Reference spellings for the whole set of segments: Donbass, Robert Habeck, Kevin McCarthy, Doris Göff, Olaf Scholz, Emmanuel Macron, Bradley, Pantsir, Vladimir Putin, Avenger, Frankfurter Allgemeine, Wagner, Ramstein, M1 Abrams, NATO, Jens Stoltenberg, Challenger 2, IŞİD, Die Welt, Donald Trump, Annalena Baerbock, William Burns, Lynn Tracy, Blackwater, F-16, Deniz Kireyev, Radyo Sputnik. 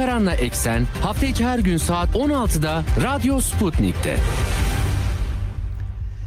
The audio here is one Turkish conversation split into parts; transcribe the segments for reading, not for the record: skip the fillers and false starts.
Karan'la Eksen hafta içi her gün saat 16'da Radyo Sputnik'te.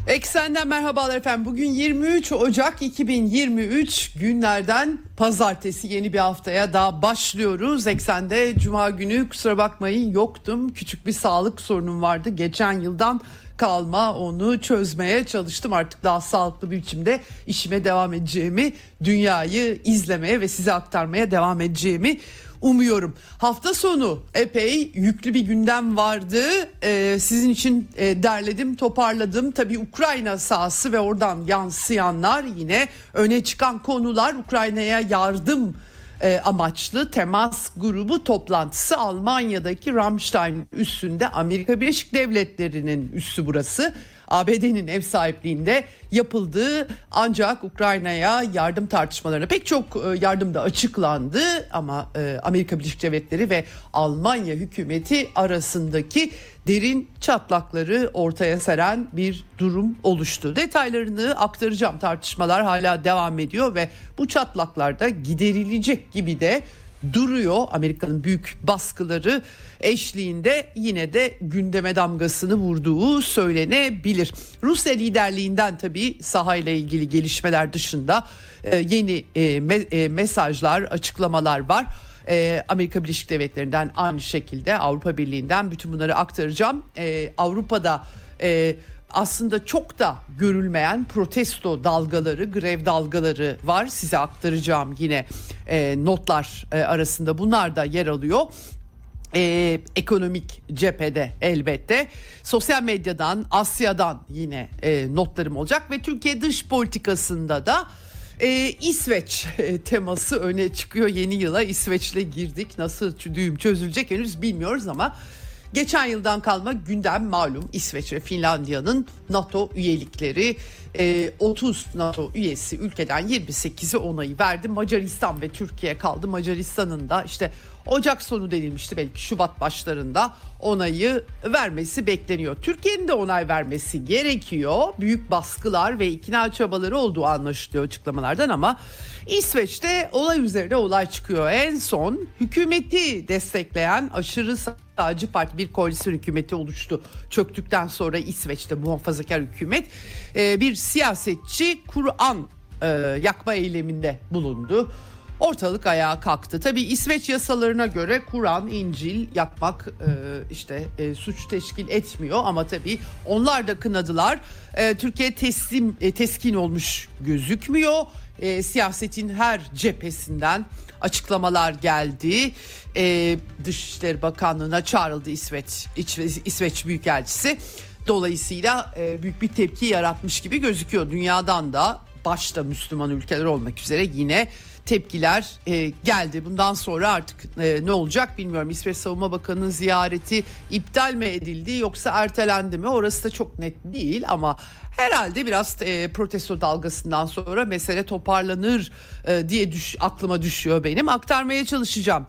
Eksenden merhabalar efendim. Bugün 23 Ocak 2023 günlerden pazartesi, yeni bir haftaya daha başlıyoruz. Eksende cuma günü kusura bakmayın yoktum. Küçük bir sağlık sorunum vardı. Geçen yıldan kalma, onu çözmeye çalıştım. Artık daha sağlıklı bir biçimde işime devam edeceğimi, dünyayı izlemeye ve size aktarmaya devam edeceğimi umuyorum. Hafta sonu epey yüklü bir gündem vardı. Sizin için derledim, toparladım. Tabii Ukrayna sahası ve oradan yansıyanlar, yine öne çıkan konular: Ukrayna'ya yardım amaçlı temas grubu toplantısı, Almanya'daki Ramstein üssünde, Amerika Birleşik Devletleri'nin üssü burası, ABD'nin ev sahipliğinde yapıldığı, ancak Ukrayna'ya yardım tartışmalarına pek çok yardım da açıklandı ama Amerika Birleşik Devletleri ve Almanya hükümeti arasındaki derin çatlakları ortaya seren bir durum oluştu. Detaylarını aktaracağım. Tartışmalar hala devam ediyor ve bu çatlaklar da giderilecek gibi de duruyor. Amerika'nın büyük baskıları eşliğinde yine de gündeme damgasını vurduğu söylenebilir. Rusya liderliğinden tabii sahayla ilgili gelişmeler dışında yeni mesajlar, açıklamalar var. Amerika Birleşik Devletleri'nden, aynı şekilde Avrupa Birliği'nden, bütün bunları aktaracağım. Avrupa'da aslında çok da görülmeyen protesto dalgaları, grev dalgaları var. Size aktaracağım, yine notlar arasında bunlar da yer alıyor. Ekonomik cephede elbette. Sosyal medyadan, Asya'dan yine notlarım olacak ve Türkiye dış politikasında da İsveç teması öne çıkıyor. Yeni yıla İsveç'le girdik. Nasıl düğüm çözülecek henüz bilmiyoruz ama geçen yıldan kalma gündem malum. İsveç ve Finlandiya'nın NATO üyelikleri, 30 NATO üyesi ülkeden 28'i onayı verdi. Macaristan ve Türkiye kaldı. Macaristan'ın da işte Ocak sonu denilmişti, belki Şubat başlarında onayı vermesi bekleniyor. Türkiye'nin de onay vermesi gerekiyor. Büyük baskılar ve ikna çabaları olduğu anlaşılıyor açıklamalardan ama İsveç'te olay üzerine olay çıkıyor. En son hükümeti destekleyen aşırı sağcı parti, bir koalisyon hükümeti oluştu. Çöktükten sonra İsveç'te muhafazakar hükümet, bir siyasetçi Kur'an yakma eyleminde bulundu. Ortalık ayağa kalktı. Tabii İsveç yasalarına göre Kur'an, İncil yakmak suç teşkil etmiyor ama tabii onlar da kınadılar. Türkiye teskin olmuş gözükmüyor. Siyasetin her cephesinden açıklamalar geldi. Dışişleri Bakanlığı'na çağrıldı İsveç Büyükelçisi. Dolayısıyla büyük bir tepki yaratmış gibi gözüküyor. Dünyadan da, başta Müslüman ülkeler olmak üzere yine tepkiler geldi. Bundan sonra artık ne olacak bilmiyorum. İsveç Savunma Bakanı'nın ziyareti iptal mi edildi yoksa ertelendi mi? Orası da çok net değil ama herhalde biraz protesto dalgasından sonra mesele toparlanır diye aklıma düşüyor benim. Aktarmaya çalışacağım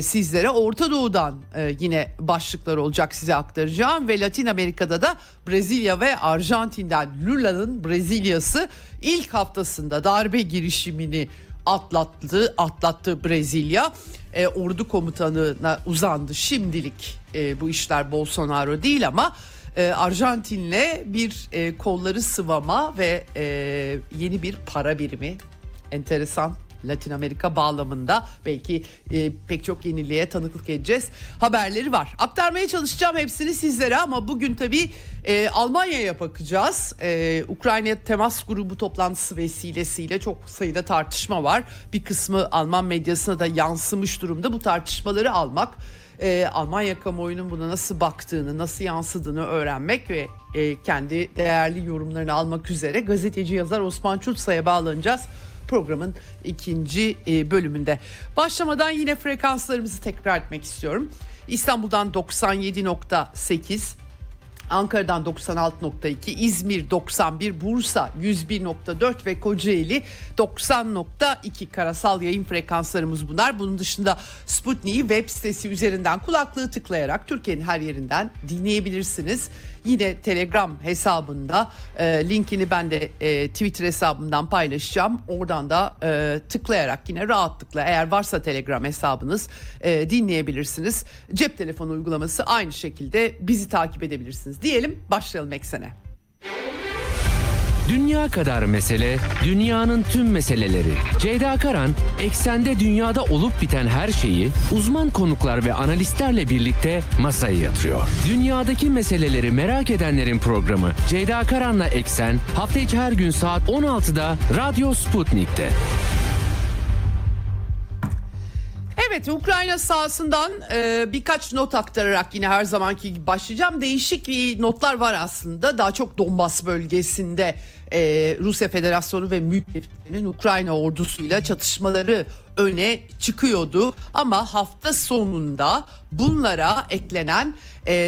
sizlere. Orta Doğu'dan yine başlıklar olacak, size aktaracağım ve Latin Amerika'da da Brezilya ve Arjantin'den Lula'nın Brezilya'sı ilk haftasında darbe girişimini atlattı Brezilya. Ordu komutanına uzandı şimdilik. Bu işler Bolsonaro değil ama Arjantin'le bir kolları sıvama ve yeni bir para birimi. Enteresan, Latin Amerika bağlamında belki pek çok yeniliğe tanıklık edeceğiz. Haberleri var. Aktarmaya çalışacağım hepsini sizlere ama bugün tabii Almanya'ya bakacağız. Ukrayna temas grubu toplantısı vesilesiyle çok sayıda tartışma var. Bir kısmı Alman medyasına da yansımış durumda. Bu tartışmaları almak, Almanya kamuoyunun buna nasıl baktığını, nasıl yansıdığını öğrenmek ve kendi değerli yorumlarını almak üzere gazeteci yazar Osman Çutsay'a bağlanacağız programın ikinci bölümünde. Başlamadan yine frekanslarımızı tekrar etmek istiyorum. İstanbul'dan 97.8, Ankara'dan 96.2, İzmir 91, Bursa 101.4 ve Kocaeli 90.2 karasal yayın frekanslarımız bunlar. Bunun dışında Sputnik'i web sitesi üzerinden kulaklığı tıklayarak Türkiye'nin her yerinden dinleyebilirsiniz. Yine Telegram hesabında linkini ben de Twitter hesabından paylaşacağım. Oradan da tıklayarak yine rahatlıkla eğer varsa Telegram hesabınız dinleyebilirsiniz. Cep telefonu uygulaması aynı şekilde bizi takip edebilirsiniz. Diyelim başlayalım eksene. Dünya kadar mesele, dünyanın tüm meseleleri. Ceyda Karan, Eksen'de dünyada olup biten her şeyi uzman konuklar ve analistlerle birlikte masaya yatırıyor. Dünyadaki meseleleri merak edenlerin programı Ceyda Karan'la Eksen, hafta içi her gün saat 16'da Radyo Sputnik'te. Evet, Ukrayna sahasından birkaç not aktararak yine her zamanki gibi başlayacağım. Değişik notlar var aslında. Daha çok Donbass bölgesinde Rusya Federasyonu ve müttefiklerinin Ukrayna ordusuyla çatışmaları öne çıkıyordu. Ama hafta sonunda bunlara eklenen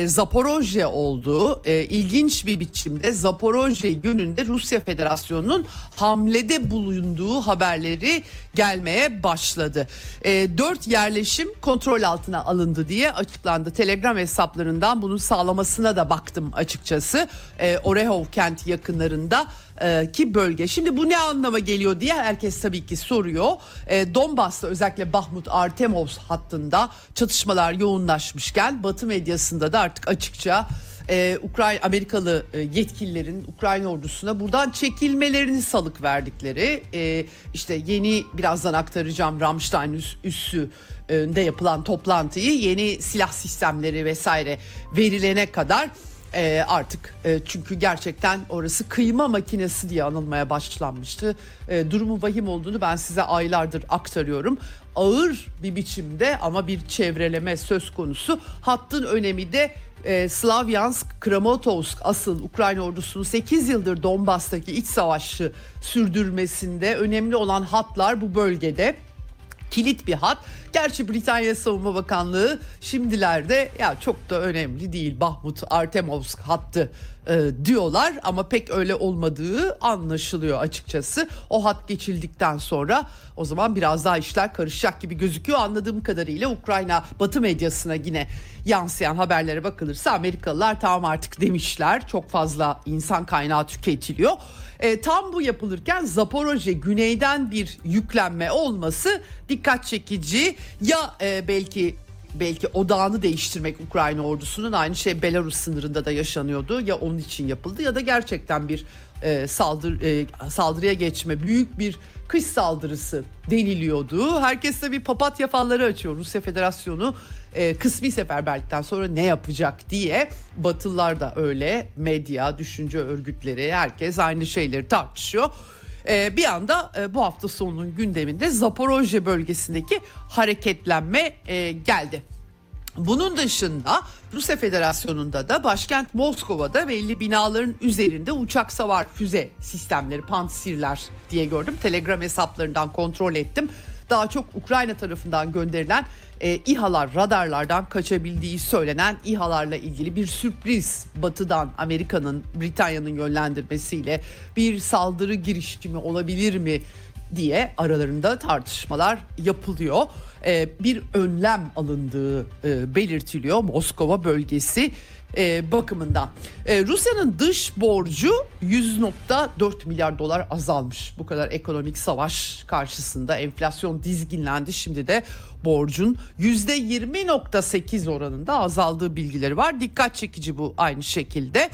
Zaporozhe oldu. İlginç bir biçimde Zaporozhe gününde Rusya Federasyonu'nun hamlede bulunduğu haberleri gelmeye başladı. 4 yerleşim kontrol altına alındı diye açıklandı. Telegram hesaplarından bunun sağlamasına da baktım açıkçası. Orekhov kenti yakınlarında ki bölge. Şimdi bu ne anlama geliyor diye herkes tabii ki soruyor. Donbass'ta özellikle Bahmut Artemovsk hattında çatışmalar yoğunlaşmışken Batı medyasında da artık açıkça Ukrayna Amerikalı yetkililerin Ukrayna ordusuna buradan çekilmelerini salık verdikleri, işte yeni birazdan aktaracağım Ramstein üssünde yapılan toplantıyı, yeni silah sistemleri vesaire verilene kadar artık çünkü gerçekten orası kıyma makinesi diye anılmaya başlanmıştı. Durumu vahim olduğunu ben size aylardır aktarıyorum. Ağır bir biçimde ama bir çevreleme söz konusu. Hattın önemi de Slavyansk, Kramatorsk asıl Ukrayna ordusunun 8 yıldır Donbass'taki iç savaşı sürdürmesinde önemli olan hatlar bu bölgede. Kilit bir hat. Gerçi Britanya Savunma Bakanlığı şimdilerde ya çok da önemli değil Bahmut Artemovsk hattı diyorlar ama pek öyle olmadığı anlaşılıyor açıkçası. O hat geçildikten sonra o zaman biraz daha işler karışacak gibi gözüküyor. Anladığım kadarıyla Ukrayna Batı medyasına yine yansıyan haberlere bakılırsa Amerikalılar tamam artık demişler, çok fazla insan kaynağı tüketiliyor. Tam bu yapılırken Zaporozhe güneyden bir yüklenme olması dikkat çekici. Ya belki odağını değiştirmek Ukrayna ordusunun, aynı şey Belarus sınırında da yaşanıyordu, ya onun için yapıldı ya da gerçekten bir saldırıya geçme, büyük bir kış saldırısı deniliyordu. Herkes de bir papatya falları açıyor. Rusya Federasyonu kısmi seferberlikten sonra ne yapacak diye. Batılılar da öyle, medya, düşünce örgütleri, herkes aynı şeyleri tartışıyor. Bir anda bu hafta sonunun gündeminde Zaporozhe bölgesindeki hareketlenme geldi. Bunun dışında Rusya Federasyonu'nda da başkent Moskova'da belli binaların üzerinde uçak savar füze sistemleri, pantsirler diye gördüm. Telegram hesaplarından kontrol ettim. Daha çok Ukrayna tarafından gönderilen İHA'lar, radarlardan kaçabildiği söylenen İHA'larla ilgili bir sürpriz batıdan Amerika'nın, Britanya'nın yönlendirmesiyle bir saldırı girişimi olabilir mi diye aralarında tartışmalar yapılıyor. Bir önlem alındığı belirtiliyor Moskova bölgesi bakımından. Rusya'nın dış borcu 100.4 milyar dolar azalmış. Bu kadar ekonomik savaş karşısında enflasyon dizginlendi. Şimdi de borcun %20.8 oranında azaldığı bilgileri var. Dikkat çekici bu aynı şekilde.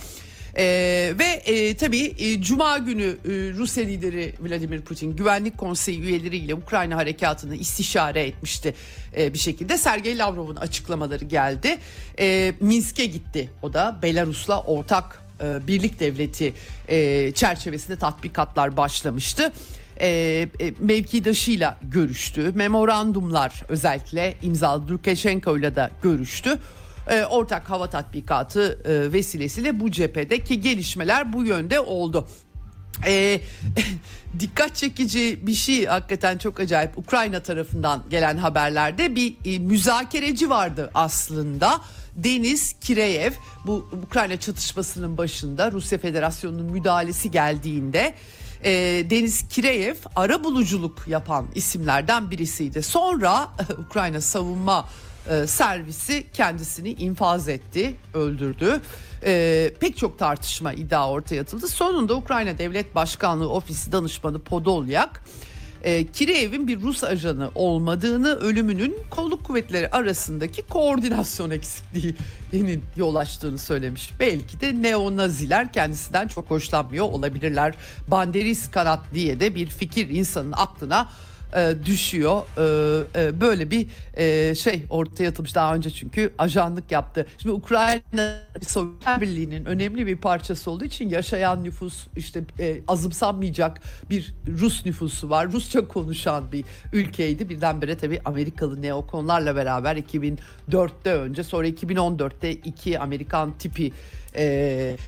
Tabii Cuma günü Rusya lideri Vladimir Putin Güvenlik Konseyi üyeleriyle Ukrayna harekatını istişare etmişti bir şekilde. Sergey Lavrov'un açıklamaları geldi. Minsk'e gitti. O da Belarus'la ortak birlik devleti çerçevesinde tatbikatlar başlamıştı. Mevkidaşıyla görüştü. Memorandumlar özellikle imzaladı. Lukashenko'yla da görüştü. Ortak hava tatbikatı vesilesiyle bu cephedeki gelişmeler bu yönde oldu. Dikkat çekici bir şey, hakikaten çok acayip. Ukrayna tarafından gelen haberlerde bir müzakereci vardı aslında. Deniz Kireyev, bu Ukrayna çatışmasının başında Rusya Federasyonu'nun müdahalesi geldiğinde Deniz Kireyev arabuluculuk yapan isimlerden birisiydi. Sonra Ukrayna savunma servisi kendisini infaz etti, öldürdü. Pek çok tartışma, iddia ortaya atıldı. Sonunda Ukrayna Devlet Başkanlığı Ofisi Danışmanı Podolyak, Kireyev'in bir Rus ajanı olmadığını, ölümünün kolluk kuvvetleri arasındaki koordinasyon eksikliğinin yol açtığını söylemiş. Belki de neonaziler kendisinden çok hoşlanmıyor olabilirler. Banderist kanat diye de bir fikir insanın aklına düşüyor. Böyle bir şey ortaya atılmış. Daha önce çünkü ajanlık yaptı. Şimdi Ukrayna Sovyet Birliği'nin önemli bir parçası olduğu için yaşayan nüfus, işte azımsanmayacak bir Rus nüfusu var. Rusça konuşan bir ülkeydi. Birdenbire tabii Amerikalı neokonlarla beraber 2004'te önce, sonra 2014'te iki Amerikan tipi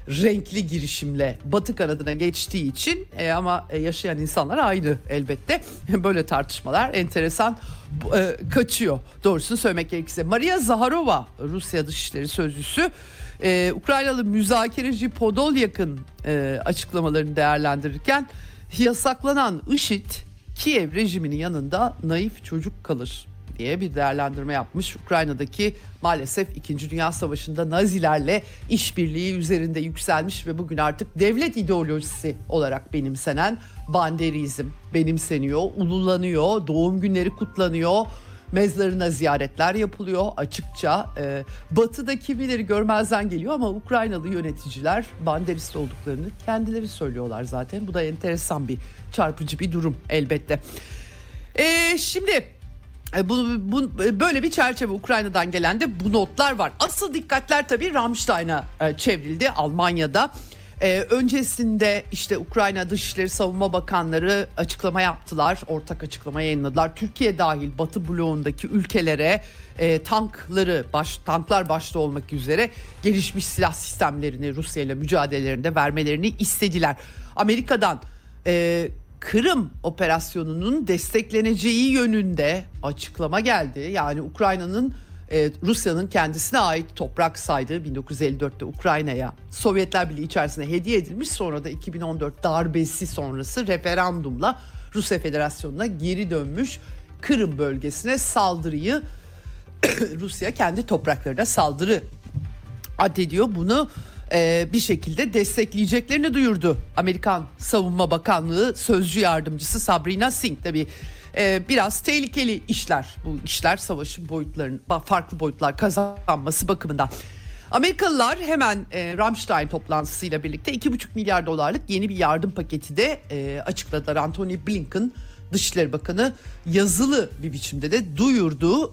renkli girişimle Batı kanadına geçtiği için ama yaşayan insanlar aynı elbette. Böyle tartışmalar enteresan kaçıyor, doğrusunu söylemek gerekirse. Maria Zaharova, Rusya Dışişleri Sözcüsü, Ukraynalı müzakereci Podolyak'ın açıklamalarını değerlendirirken, yasaklanan IŞİD Kiev rejiminin yanında naif çocuk kalır diye bir değerlendirme yapmış. Ukrayna'daki maalesef 2. Dünya Savaşı'nda Nazilerle işbirliği üzerinde yükselmiş ve bugün artık devlet ideolojisi olarak benimsenen banderizm benimseniyor, ululanıyor, doğum günleri kutlanıyor, mezarına ziyaretler yapılıyor açıkça. Batı'da kimileri görmezden geliyor ama Ukraynalı yöneticiler banderist olduklarını kendileri söylüyorlar zaten. Bu da enteresan, bir çarpıcı bir durum elbette. Şimdi... Böyle bir çerçeve, Ukrayna'dan gelen de bu notlar var. Asıl dikkatler tabii Ramstein'a çevrildi Almanya'da. Öncesinde işte Ukrayna Dışişleri Savunma Bakanları açıklama yaptılar, ortak açıklama yayınladılar. Türkiye dahil Batı bloğundaki ülkelere tanklar başta olmak üzere gelişmiş silah sistemlerini Rusya ile mücadelelerinde vermelerini istediler. Amerika'dan Kırım operasyonunun destekleneceği yönünde açıklama geldi. Yani Ukrayna'nın Rusya'nın kendisine ait toprak saydığı 1954'te Ukrayna'ya Sovyetler Birliği içerisinde hediye edilmiş, sonra da 2014 darbesi sonrası referandumla Rusya Federasyonu'na geri dönmüş Kırım bölgesine saldırıyı Rusya kendi topraklarına saldırı addediyor. Bunu bir şekilde destekleyeceklerini duyurdu Amerikan Savunma Bakanlığı Sözcü Yardımcısı Sabrina Singh. Tabii biraz tehlikeli işler bu işler, savaşın boyutlarının farklı boyutlar kazanması bakımından. Amerikalılar hemen Ramstein toplantısıyla birlikte $2,5 milyar yeni bir yardım paketi de açıkladılar. Anthony Blinken, Dışişleri Bakanı, yazılı bir biçimde de duyurdu.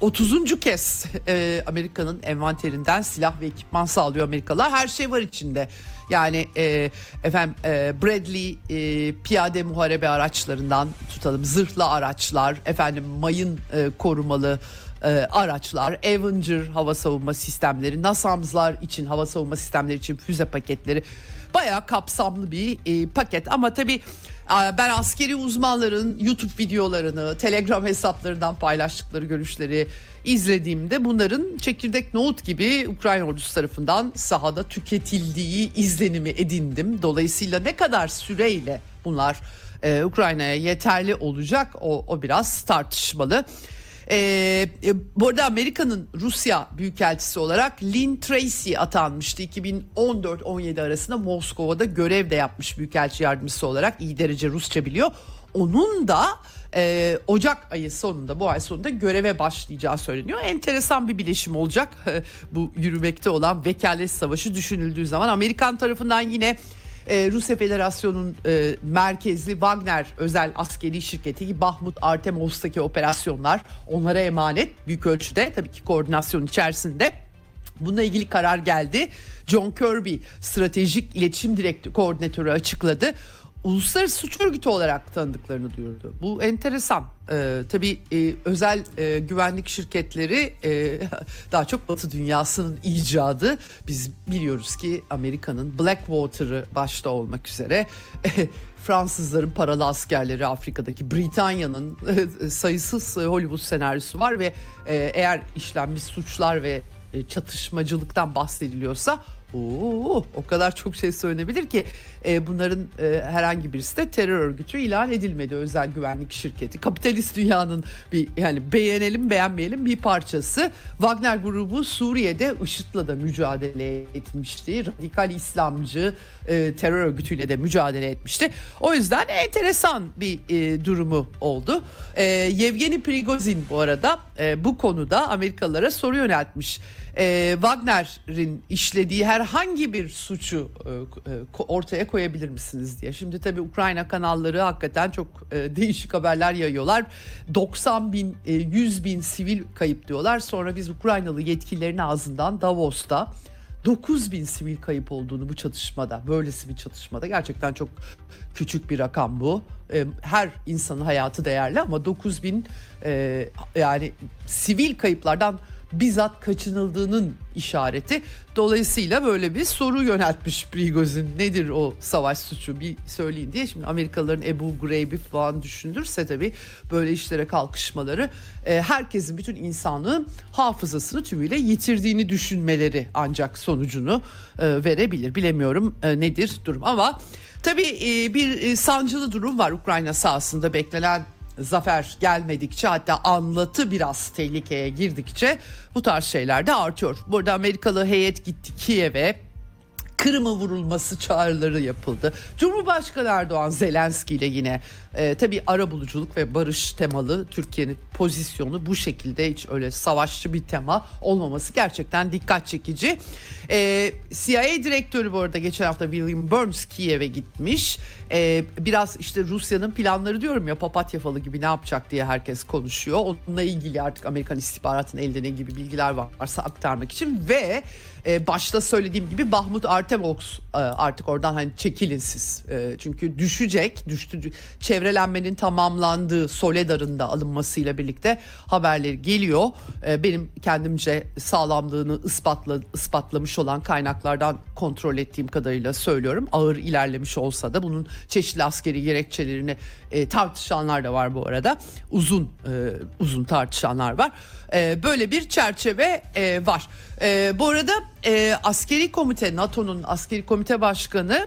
30. kez Amerika'nın envanterinden silah ve ekipman sağlıyor Amerikalılar. Her şey var içinde. Yani Bradley piyade muharebe araçlarından tutalım, zırhlı araçlar, mayın korumalı araçlar, Avenger hava savunma sistemleri, NASAMS'lar için, hava savunma sistemleri için füze paketleri. Bayağı kapsamlı bir paket ama tabii ben askeri uzmanların YouTube videolarını, Telegram hesaplarından paylaştıkları görüşleri izlediğimde bunların çekirdek nohut gibi Ukrayna ordusu tarafından sahada tüketildiği izlenimi edindim. Dolayısıyla ne kadar süreyle bunlar Ukrayna'ya yeterli olacak, o biraz tartışmalı. Bu arada Amerika'nın Rusya Büyükelçisi olarak Lynn Tracy atanmıştı. 2014-17 arasında Moskova'da görev de yapmış, Büyükelçi Yardımcısı olarak iyi derece Rusça biliyor. Onun da Ocak ayı sonunda, bu ay sonunda göreve başlayacağı söyleniyor. Enteresan bir bileşim olacak bu yürümekte olan vekalet savaşı düşünüldüğü zaman. Amerikan tarafından yine Rusya Federasyonu'nun merkezli Wagner özel askeri şirketi, Bahmut, Artemovsk'taki operasyonlar onlara emanet büyük ölçüde, tabii ki koordinasyon içerisinde. Bununla ilgili karar geldi. John Kirby, stratejik iletişim koordinatörü, açıkladı. Uluslararası suç örgütü olarak tanıdıklarını duyurdu. Bu enteresan. Tabii özel güvenlik şirketleri daha çok Batı dünyasının icadı. Biz biliyoruz ki Amerika'nın Blackwater'ı başta olmak üzere Fransızların paralı askerleri Afrika'daki, Britanya'nın sayısız Hollywood senaryosu var ve eğer işlenmiş suçlar ve çatışmacılıktan bahsediliyorsa o kadar çok şey söylenebilir ki bunların herhangi birisi de terör örgütü ilan edilmedi. Özel güvenlik şirketi. Kapitalist dünyanın bir yani beğenelim beğenmeyelim bir parçası. Wagner grubu Suriye'de IŞİD'le de mücadele etmişti. Radikal İslamcı terör örgütüyle de mücadele etmişti. O yüzden enteresan bir durumu oldu. Yevgeni Prigozhin bu arada bu konuda Amerikalılara soru yöneltmiş. Wagner'in işlediği herhangi bir suçu ortaya koyabilir misiniz diye. Şimdi tabii Ukrayna kanalları hakikaten çok değişik haberler yayıyorlar. 90.000, 100.000 sivil kayıp diyorlar. Sonra biz Ukraynalı yetkililerin ağzından Davos'ta 9.000 sivil kayıp olduğunu bu çatışmada, böylesi bir çatışmada. Gerçekten çok küçük bir rakam bu. Her insanın hayatı değerli ama 9.000 yani sivil kayıplardan bizzat kaçınıldığının işareti. Dolayısıyla böyle bir soru yöneltmiş Prigozhin. Nedir o savaş suçu bir söyleyin diye. Şimdi Amerikalıların Ebu Greyb'i falan düşündürse tabii böyle işlere kalkışmaları herkesin, bütün insanlığın hafızasını tümüyle yitirdiğini düşünmeleri ancak sonucunu verebilir. Bilemiyorum nedir durum ama tabii bir sancılı durum var Ukrayna sahasında. Beklenen zafer gelmedikçe, hatta anlatı biraz tehlikeye girdikçe bu tarz şeyler de artıyor. Burada Amerikalı heyet gitti Kiev'e, Kırım'a vurulması çağrıları yapıldı. Cumhurbaşkanı Erdoğan Zelenski ile yine tabii arabuluculuk ve barış temalı Türkiye'nin pozisyonu bu şekilde, hiç öyle savaşçı bir tema olmaması gerçekten dikkat çekici. CIA direktörü bu arada geçen hafta William Burns Kiev'e gitmiş. Biraz işte Rusya'nın planları diyorum ya, papatya falı gibi ne yapacak diye herkes konuşuyor. Onunla ilgili artık Amerikan istihbaratının elde ne gibi bilgiler varsa aktarmak için ve başta söylediğim gibi Bahmut Artemovsk artık oradan hani çekilin siz. Çünkü düştü. Çevrelenmenin tamamlandığı Soledar'ın da alınmasıyla birlikte haberleri geliyor. Benim kendimce sağlamlığını ispatlamış olan kaynaklardan kontrol ettiğim kadarıyla söylüyorum. Ağır ilerlemiş olsa da bunun çeşitli askeri gerekçelerini tartışanlar da var bu arada. Uzun tartışanlar var. Böyle bir çerçeve var. Bu arada askeri komite, NATO'nun askeri komite başkanı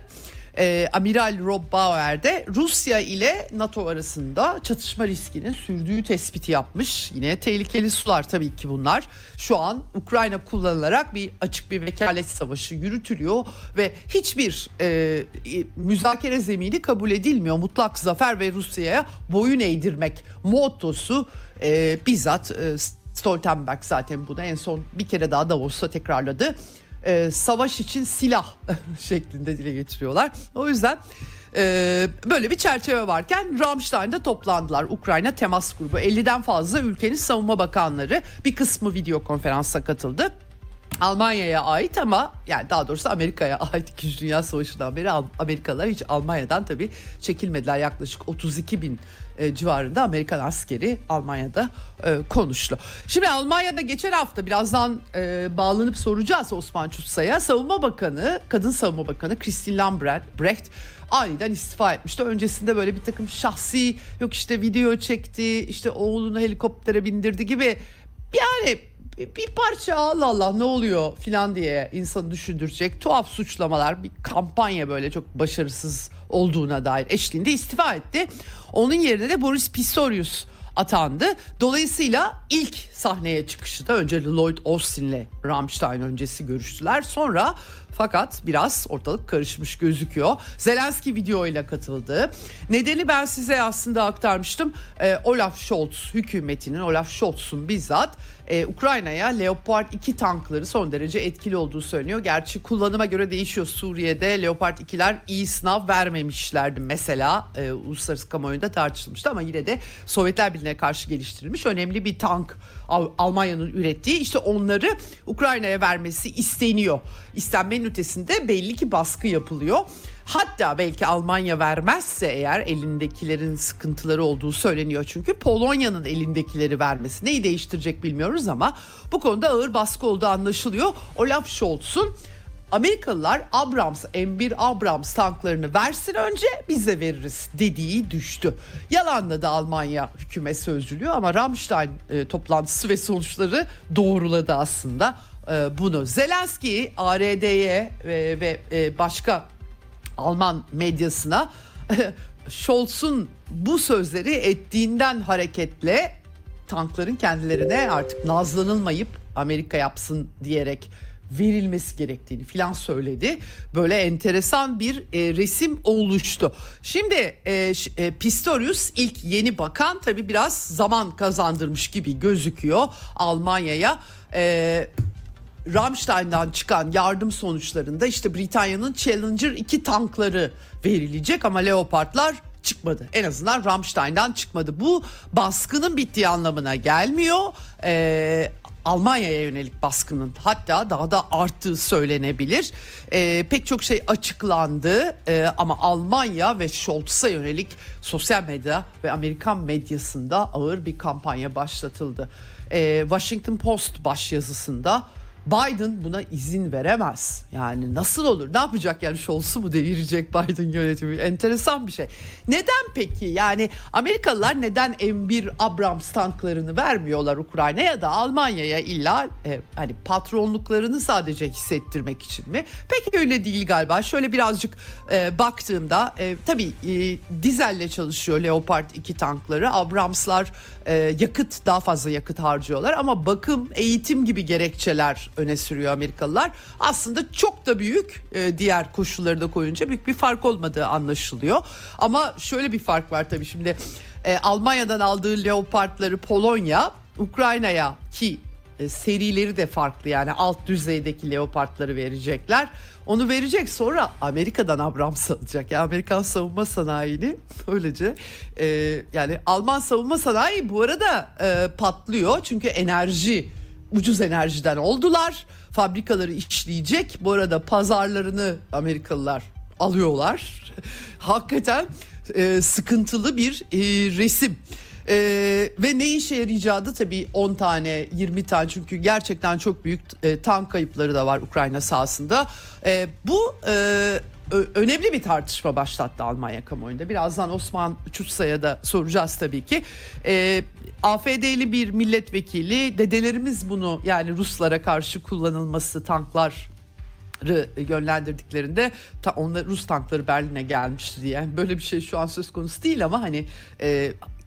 Amiral Rob Bauer de Rusya ile NATO arasında çatışma riskinin sürdüğü tespiti yapmış. Yine tehlikeli sular tabii ki bunlar. Şu an Ukrayna kullanılarak açık bir vekalet savaşı yürütülüyor ve hiçbir müzakere zemini kabul edilmiyor. Mutlak zafer ve Rusya'ya boyun eğdirmek mottosu bizzat Stoltenberg zaten bunu en son bir kere daha Davos'ta tekrarladı. Savaş için silah şeklinde dile getiriyorlar. O yüzden böyle bir çerçeve varken Ramstein'da toplandılar Ukrayna Temas Grubu. 50'den fazla ülkenin savunma bakanları, bir kısmı video konferansa katıldı. Almanya'ya ait ama yani daha doğrusu Amerika'ya ait. 2. Dünya Savaşı'ndan beri Amerikalılar hiç Almanya'dan tabii çekilmediler. Yaklaşık 32.000 civarında Amerikan askeri Almanya'da konuştu. Şimdi Almanya'da geçen hafta, birazdan bağlanıp soracağız Osman Çutsay'a, Kadın Savunma Bakanı Christine Lambrecht aniden istifa etmişti. Öncesinde böyle bir takım şahsi, yok işte video çekti, işte oğlunu helikoptere bindirdi gibi, yani bir parça Allah ne oluyor filan diye insanı düşündürecek tuhaf suçlamalar, bir kampanya böyle çok başarısız olduğuna dair eşliğinde istifa etti. Onun yerine de Boris Pistorius atandı. Dolayısıyla ilk sahneye çıkışı da önce Lloyd Austin'le Rammstein öncesi görüştüler. Sonra fakat biraz ortalık karışmış gözüküyor. Zelenski videoyla katıldı. Nedeni ben size aslında aktarmıştım. Olaf Scholz'un bizzat Ukrayna'ya Leopard 2 tankları son derece etkili olduğu söyleniyor. Gerçi kullanıma göre değişiyor. Suriye'de Leopard 2'ler iyi sınav vermemişlerdi mesela. Uluslararası kamuoyunda tartışılmıştı ama yine de Sovyetler Birliği'ne karşı geliştirilmiş önemli bir tank Almanya'nın ürettiği. İşte onları Ukrayna'ya vermesi isteniyor. İstenmenin ötesinde belli ki baskı yapılıyor. Hatta belki Almanya vermezse eğer, elindekilerin sıkıntıları olduğu söyleniyor. Çünkü Polonya'nın elindekileri vermesi neyi değiştirecek bilmiyoruz ama bu konuda ağır baskı olduğu anlaşılıyor. Olaf Scholz'un Amerikalılar M1 Abrams tanklarını versin önce, biz de veririz dediği düştü. Yalanla da Almanya hükümet sözcülüyor ama Ramstein toplantısı ve sonuçları doğruladı aslında bunu. Zelenski ARD'ye ve başka Alman medyasına Scholz'un bu sözleri ettiğinden hareketle tankların kendilerine artık nazlanılmayıp Amerika yapsın diyerek verilmesi gerektiğini filan söyledi. Böyle enteresan bir resim oluştu. Şimdi Pistorius ilk yeni bakan tabii biraz zaman kazandırmış gibi gözüküyor Almanya'ya. Ramstein'dan çıkan yardım sonuçlarında işte Britanya'nın Challenger 2 tankları verilecek ama Leopard'lar çıkmadı. En azından Ramstein'dan çıkmadı. Bu baskının bittiği anlamına gelmiyor. Almanya'ya yönelik baskının hatta daha da arttığı söylenebilir. Pek çok şey açıklandı ama Almanya ve Scholz'a yönelik sosyal medya ve Amerikan medyasında ağır bir kampanya başlatıldı. Washington Post başyazısında Biden buna izin veremez. Yani nasıl olur? Ne yapacak yani? Scholz'u mu devirecek Biden yönetimi? Enteresan bir şey. Neden peki? Yani Amerikalılar neden M1 Abrams tanklarını vermiyorlar Ukrayna'ya da Almanya'ya illa hani patronluklarını sadece hissettirmek için mi? Peki öyle değil galiba. Şöyle birazcık baktığımda tabii dizelle çalışıyor Leopard 2 tankları. Abrams'lar yakıt, daha fazla yakıt harcıyorlar ama bakım, eğitim gibi gerekçeler öne sürüyor Amerikalılar. Aslında çok da büyük diğer koşulları da koyunca büyük bir fark olmadığı anlaşılıyor. Ama şöyle bir fark var tabii şimdi Almanya'dan aldığı Leopard'ları Polonya, Ukrayna'ya ki serileri de farklı yani alt düzeydeki Leopard'ları verecekler. Onu verecek sonra Amerika'dan Abrams alacak. Yani Amerikan savunma sanayini böylece yani Alman savunma sanayi bu arada patlıyor. Çünkü enerji, ucuz enerjiden oldular. Fabrikaları işleyecek. Bu arada pazarlarını Amerikalılar alıyorlar. Hakikaten sıkıntılı bir resim. Ve ne işe yarayacağı da tabii 10 tane 20 tane çünkü gerçekten çok büyük tank kayıpları da var Ukrayna sahasında. Bu önemli bir tartışma başlattı Almanya kamuoyunda. Birazdan Osman Çutsay'a da soracağız tabii ki. AFD'li bir milletvekili dedelerimiz bunu yani Ruslara karşı kullanılması tanklar yönlendirdiklerinde onlar Rus tankları Berlin'e gelmişti diye. Yani böyle bir şey şu an söz konusu değil ama hani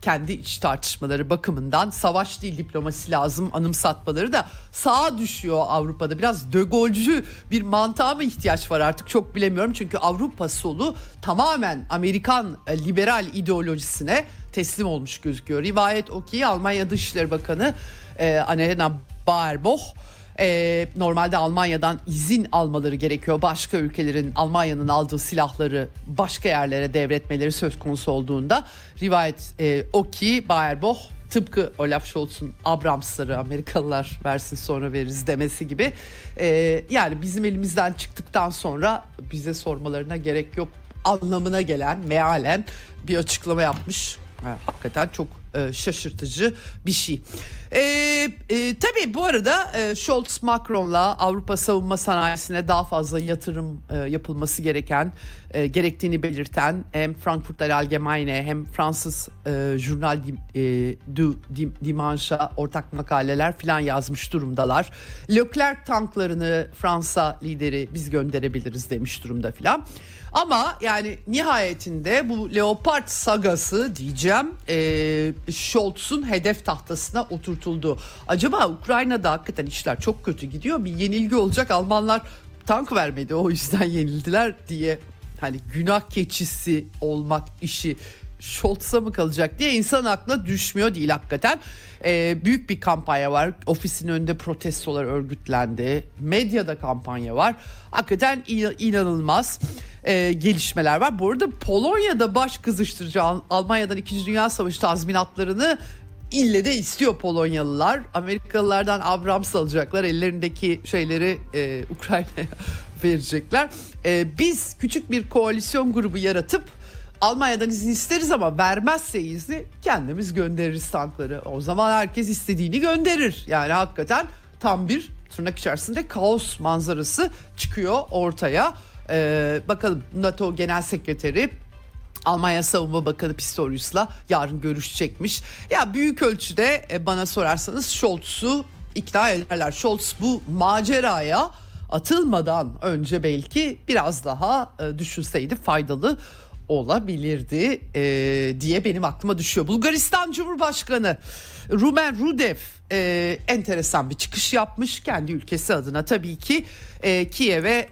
kendi iç tartışmaları bakımından savaş değil diplomasi lazım anımsatmaları da sağa düşüyor Avrupa'da. Biraz De Gaulle'cü bir mantığa mı ihtiyaç var artık çok bilemiyorum. Çünkü Avrupa solu tamamen Amerikan liberal ideolojisine teslim olmuş gözüküyor. Rivayet o ki Almanya Dışişleri Bakanı Annalena Baerbock normalde Almanya'dan izin almaları gerekiyor. Başka ülkelerin Almanya'nın aldığı silahları başka yerlere devretmeleri söz konusu olduğunda rivayet o ki Baerbock tıpkı Olaf Scholz'un Abrams'ları Amerikalılar versin sonra veririz demesi gibi yani bizim elimizden çıktıktan sonra bize sormalarına gerek yok anlamına gelen mealen bir açıklama yapmış. Hakikaten çok şaşırtıcı bir şey. Tabii bu arada Scholz Macron'la Avrupa savunma sanayisine daha fazla yatırım yapılması gerektiğini belirten hem Frankfurter Allgemeine hem Fransız Journal du Dimanche'a ortak makaleler filan yazmış durumdalar. Leclerc tanklarını Fransa lideri biz gönderebiliriz demiş durumda filan. Ama yani nihayetinde bu Leopard sagası diyeceğim Scholz'un hedef tahtasına oturtuldu. Acaba Ukrayna'da hakikaten işler çok kötü gidiyor. Bir yenilgi olacak. Almanlar tank vermedi o yüzden yenildiler diye hani günah keçisi olmak işi Scholz'a mı kalacak diye insan aklına düşmüyor değil hakikaten. Büyük bir kampanya var. Ofisin önünde protestolar örgütlendi. Medyada kampanya var. Hakikaten inanılmaz gelişmeler var. Bu arada Polonya'da baş kızıştırıcı Almanya'dan 2. Dünya Savaşı tazminatlarını ille de istiyor Polonyalılar. Amerikalılardan Abrams alacaklar. Ellerindeki şeyleri Ukrayna'ya verecekler. Biz küçük bir koalisyon grubu yaratıp Almanya'dan izin isteriz ama vermezse izni kendimiz göndeririz tankları. O zaman herkes istediğini gönderir. Yani hakikaten tam bir tırnak içerisinde kaos manzarası çıkıyor ortaya. Bakalım NATO Genel Sekreteri Almanya Savunma Bakanı Pistorius'la yarın görüşecekmiş. Ya büyük ölçüde bana sorarsanız Scholz'u ikna ederler. Scholz bu maceraya atılmadan önce belki biraz daha düşünseydi faydalı olabilirdi diye benim aklıma düşüyor. Bulgaristan Cumhurbaşkanı Rumen Rudev enteresan bir çıkış yapmış. Kendi ülkesi adına tabii ki Kiev'e,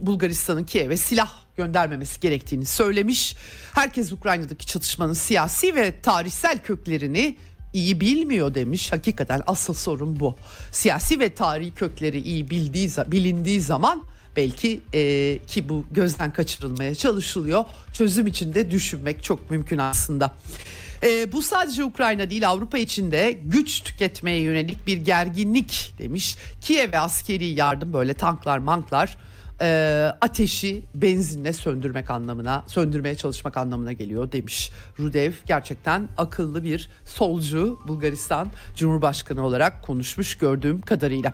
Bulgaristan'ın Kiev'e silah göndermemesi gerektiğini söylemiş. Herkes Ukrayna'daki çatışmanın siyasi ve tarihsel köklerini iyi bilmiyor demiş. Hakikaten asıl sorun bu. Siyasi ve tarihi kökleri iyi bilindiği zaman belki ki bu gözden kaçırılmaya çalışılıyor. Çözüm için de düşünmek çok mümkün aslında. Bu sadece Ukrayna değil, Avrupa içinde güç tüketmeye yönelik bir gerginlik demiş. Kiev'e askeri yardım, böyle tanklar manklar ateşi benzinle söndürmeye çalışmak anlamına geliyor demiş Rudev. Gerçekten akıllı bir solcu Bulgaristan Cumhurbaşkanı olarak konuşmuş gördüğüm kadarıyla.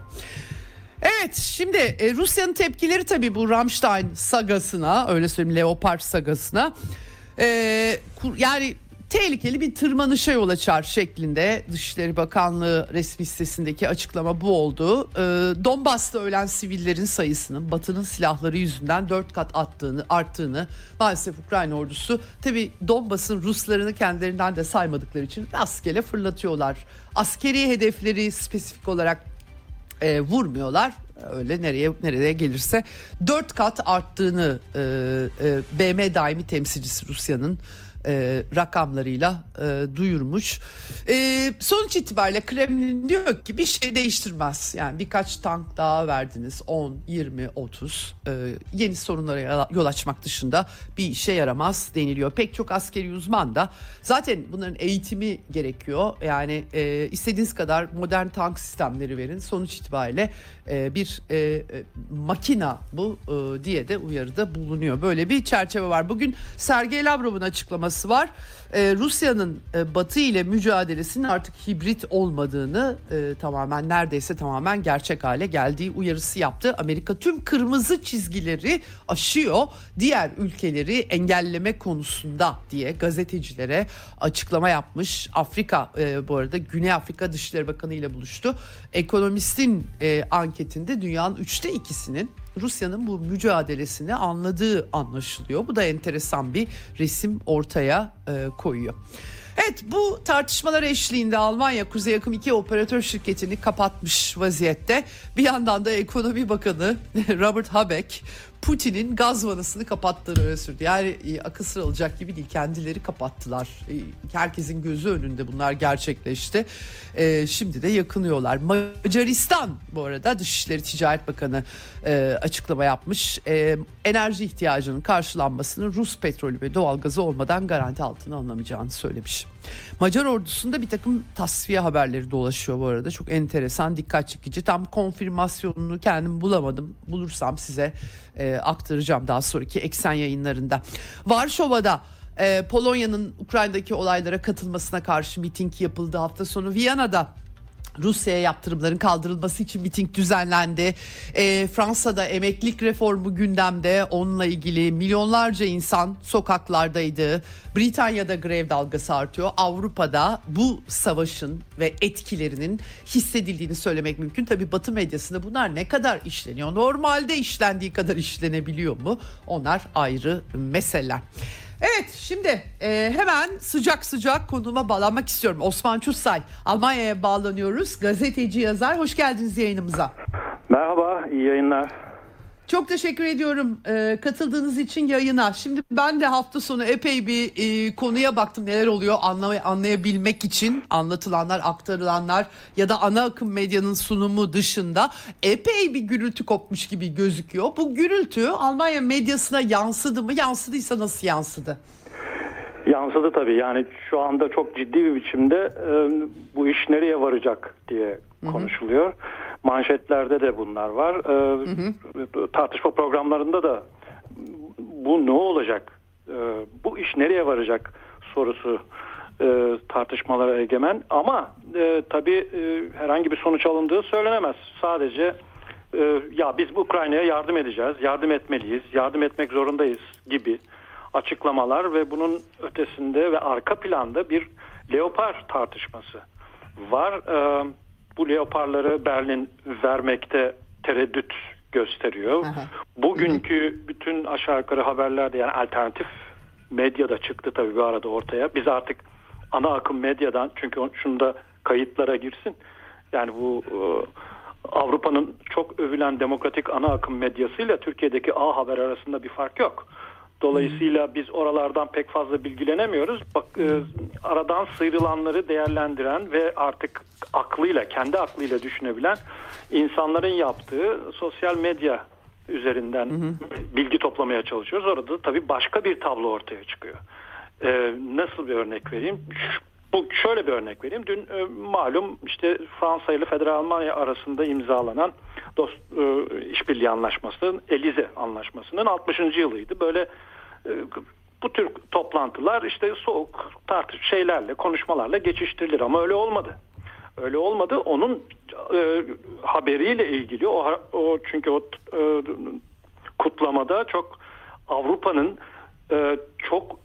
Evet, şimdi Rusya'nın tepkileri tabii bu Ramstein sagasına, öyle söyleyeyim, Leopard sagasına yani tehlikeli bir tırmanışa yol açar şeklinde Dışişleri Bakanlığı resmi sitesindeki açıklama bu oldu. Donbass'ta ölen sivillerin sayısının Batı'nın silahları yüzünden 4 kat arttığını maalesef Ukrayna ordusu, tabii Donbass'ın Ruslarını kendilerinden de saymadıkları için rastgele fırlatıyorlar. Askeri hedefleri spesifik olarak vurmuyorlar. Öyle nereye gelirse 4 kat arttığını BM daimi temsilcisi Rusya'nın rakamlarıyla duyurmuş. Sonuç itibariyle Kremlin diyor ki bir şey değiştirmez. Yani birkaç tank daha verdiniz, 10, 20, 30 yeni sorunlara yol açmak dışında bir işe yaramaz deniliyor. Pek çok askeri uzman da zaten bunların eğitimi gerekiyor. Yani istediğiniz kadar modern tank sistemleri verin. Sonuç itibariyle bir makina bu diye de uyarıda bulunuyor. Böyle bir çerçeve var. Bugün Sergey Lavrov'un açıklaması var. Rusya'nın Batı ile mücadelesinin artık hibrit olmadığını, tamamen, neredeyse tamamen gerçek hale geldiği uyarısı yaptı. Amerika tüm kırmızı çizgileri aşıyor, diğer ülkeleri engelleme konusunda diye gazetecilere açıklama yapmış. Afrika, bu arada Güney Afrika Dışişleri Bakanı ile buluştu. Ekonomist'in anketinde dünyanın 3'te 2'sinin Rusya'nın bu mücadelesini anladığı anlaşılıyor. Bu da enteresan bir resim ortaya koyuyor. Evet, bu tartışmalar eşliğinde Almanya Kuzey Akım 2 operatör şirketini kapatmış vaziyette. Bir yandan da Ekonomi Bakanı Robert Habeck Putin'in gaz vanasını kapattığını öne sürdü. Yani akıl sır alacak gibi değil, kendileri kapattılar. Herkesin gözü önünde bunlar gerçekleşti. Şimdi de yakınıyorlar. Macaristan bu arada Dışişleri Ticaret Bakanı açıklama yapmış. Enerji ihtiyacının karşılanmasının Rus petrolü ve doğalgazı olmadan garanti altına alınamayacağını söylemiş. Macar ordusunda bir takım tasfiye haberleri dolaşıyor bu arada. Çok enteresan, dikkat çekici. Tam konfirmasyonunu kendim bulamadım. Bulursam size aktaracağım daha sonraki Eksen yayınlarında. Varşova'da Polonya'nın Ukrayna'daki olaylara katılmasına karşı miting yapıldı. Hafta sonu Viyana'da Rusya'ya yaptırımların kaldırılması için miting düzenlendi. Fransa'da emeklilik reformu gündemde, onunla ilgili milyonlarca insan sokaklardaydı. Britanya'da grev dalgası artıyor. Avrupa'da bu savaşın ve etkilerinin hissedildiğini söylemek mümkün. Tabii Batı medyasında bunlar ne kadar işleniyor? Normalde işlendiği kadar işlenebiliyor mu? Onlar ayrı meseleler. Evet, şimdi hemen sıcak sıcak konuma bağlanmak istiyorum. Osman Çutsay, Almanya'ya bağlanıyoruz. Gazeteci, yazar. Hoş geldiniz yayınımıza. Merhaba, iyi yayınlar. Çok teşekkür ediyorum katıldığınız için yayına. Şimdi ben de hafta sonu epey bir konuya baktım, neler oluyor anlayabilmek için. Anlatılanlar, aktarılanlar ya da ana akım medyanın sunumu dışında epey bir gürültü kopmuş gibi gözüküyor. Bu gürültü Almanya medyasına yansıdı mı? Yansıdıysa nasıl yansıdı? Yansıdı tabii. Yani şu anda çok ciddi bir biçimde bu iş nereye varacak diye konuşuluyor. Hı-hı. Manşetlerde de bunlar var. Tartışma programlarında da bu ne olacak? Bu iş nereye varacak sorusu tartışmalara egemen. Ama tabii herhangi bir sonuç alındığı söylenemez. Sadece ya biz Ukrayna'ya yardım edeceğiz, yardım etmeliyiz, yardım etmek zorundayız gibi açıklamalar ve bunun ötesinde ve arka planda bir Leopard tartışması var. bu Leopardları Berlin vermekte tereddüt gösteriyor. Aha. Bugünkü bütün aşağı yukarı haberlerde, yani alternatif medyada çıktı tabii bir arada ortaya. Biz artık ana akım medyadan, çünkü şunu da kayıtlara girsin. Yani bu Avrupa'nın çok övülen demokratik ana akım medyasıyla Türkiye'deki A Haber arasında bir fark yok. Dolayısıyla biz oralardan pek fazla bilgilenemiyoruz. Bak, aradan sıyrılanları değerlendiren ve artık aklıyla, kendi aklıyla düşünebilen insanların yaptığı sosyal medya üzerinden bilgi toplamaya çalışıyoruz. Orada da tabii başka bir tablo ortaya çıkıyor. Nasıl bir örnek vereyim? Şöyle bir örnek vereyim. Dün malum işte Fransa ile Federal Almanya arasında imzalanan işbirliği anlaşmasının, Elize anlaşmasının 60. yılıydı. Böyle bu tür toplantılar işte soğuk konuşmalarla geçiştirilir ama öyle olmadı. Öyle olmadı. Onun haberiyle ilgili çünkü o kutlamada çok Avrupa'nın çok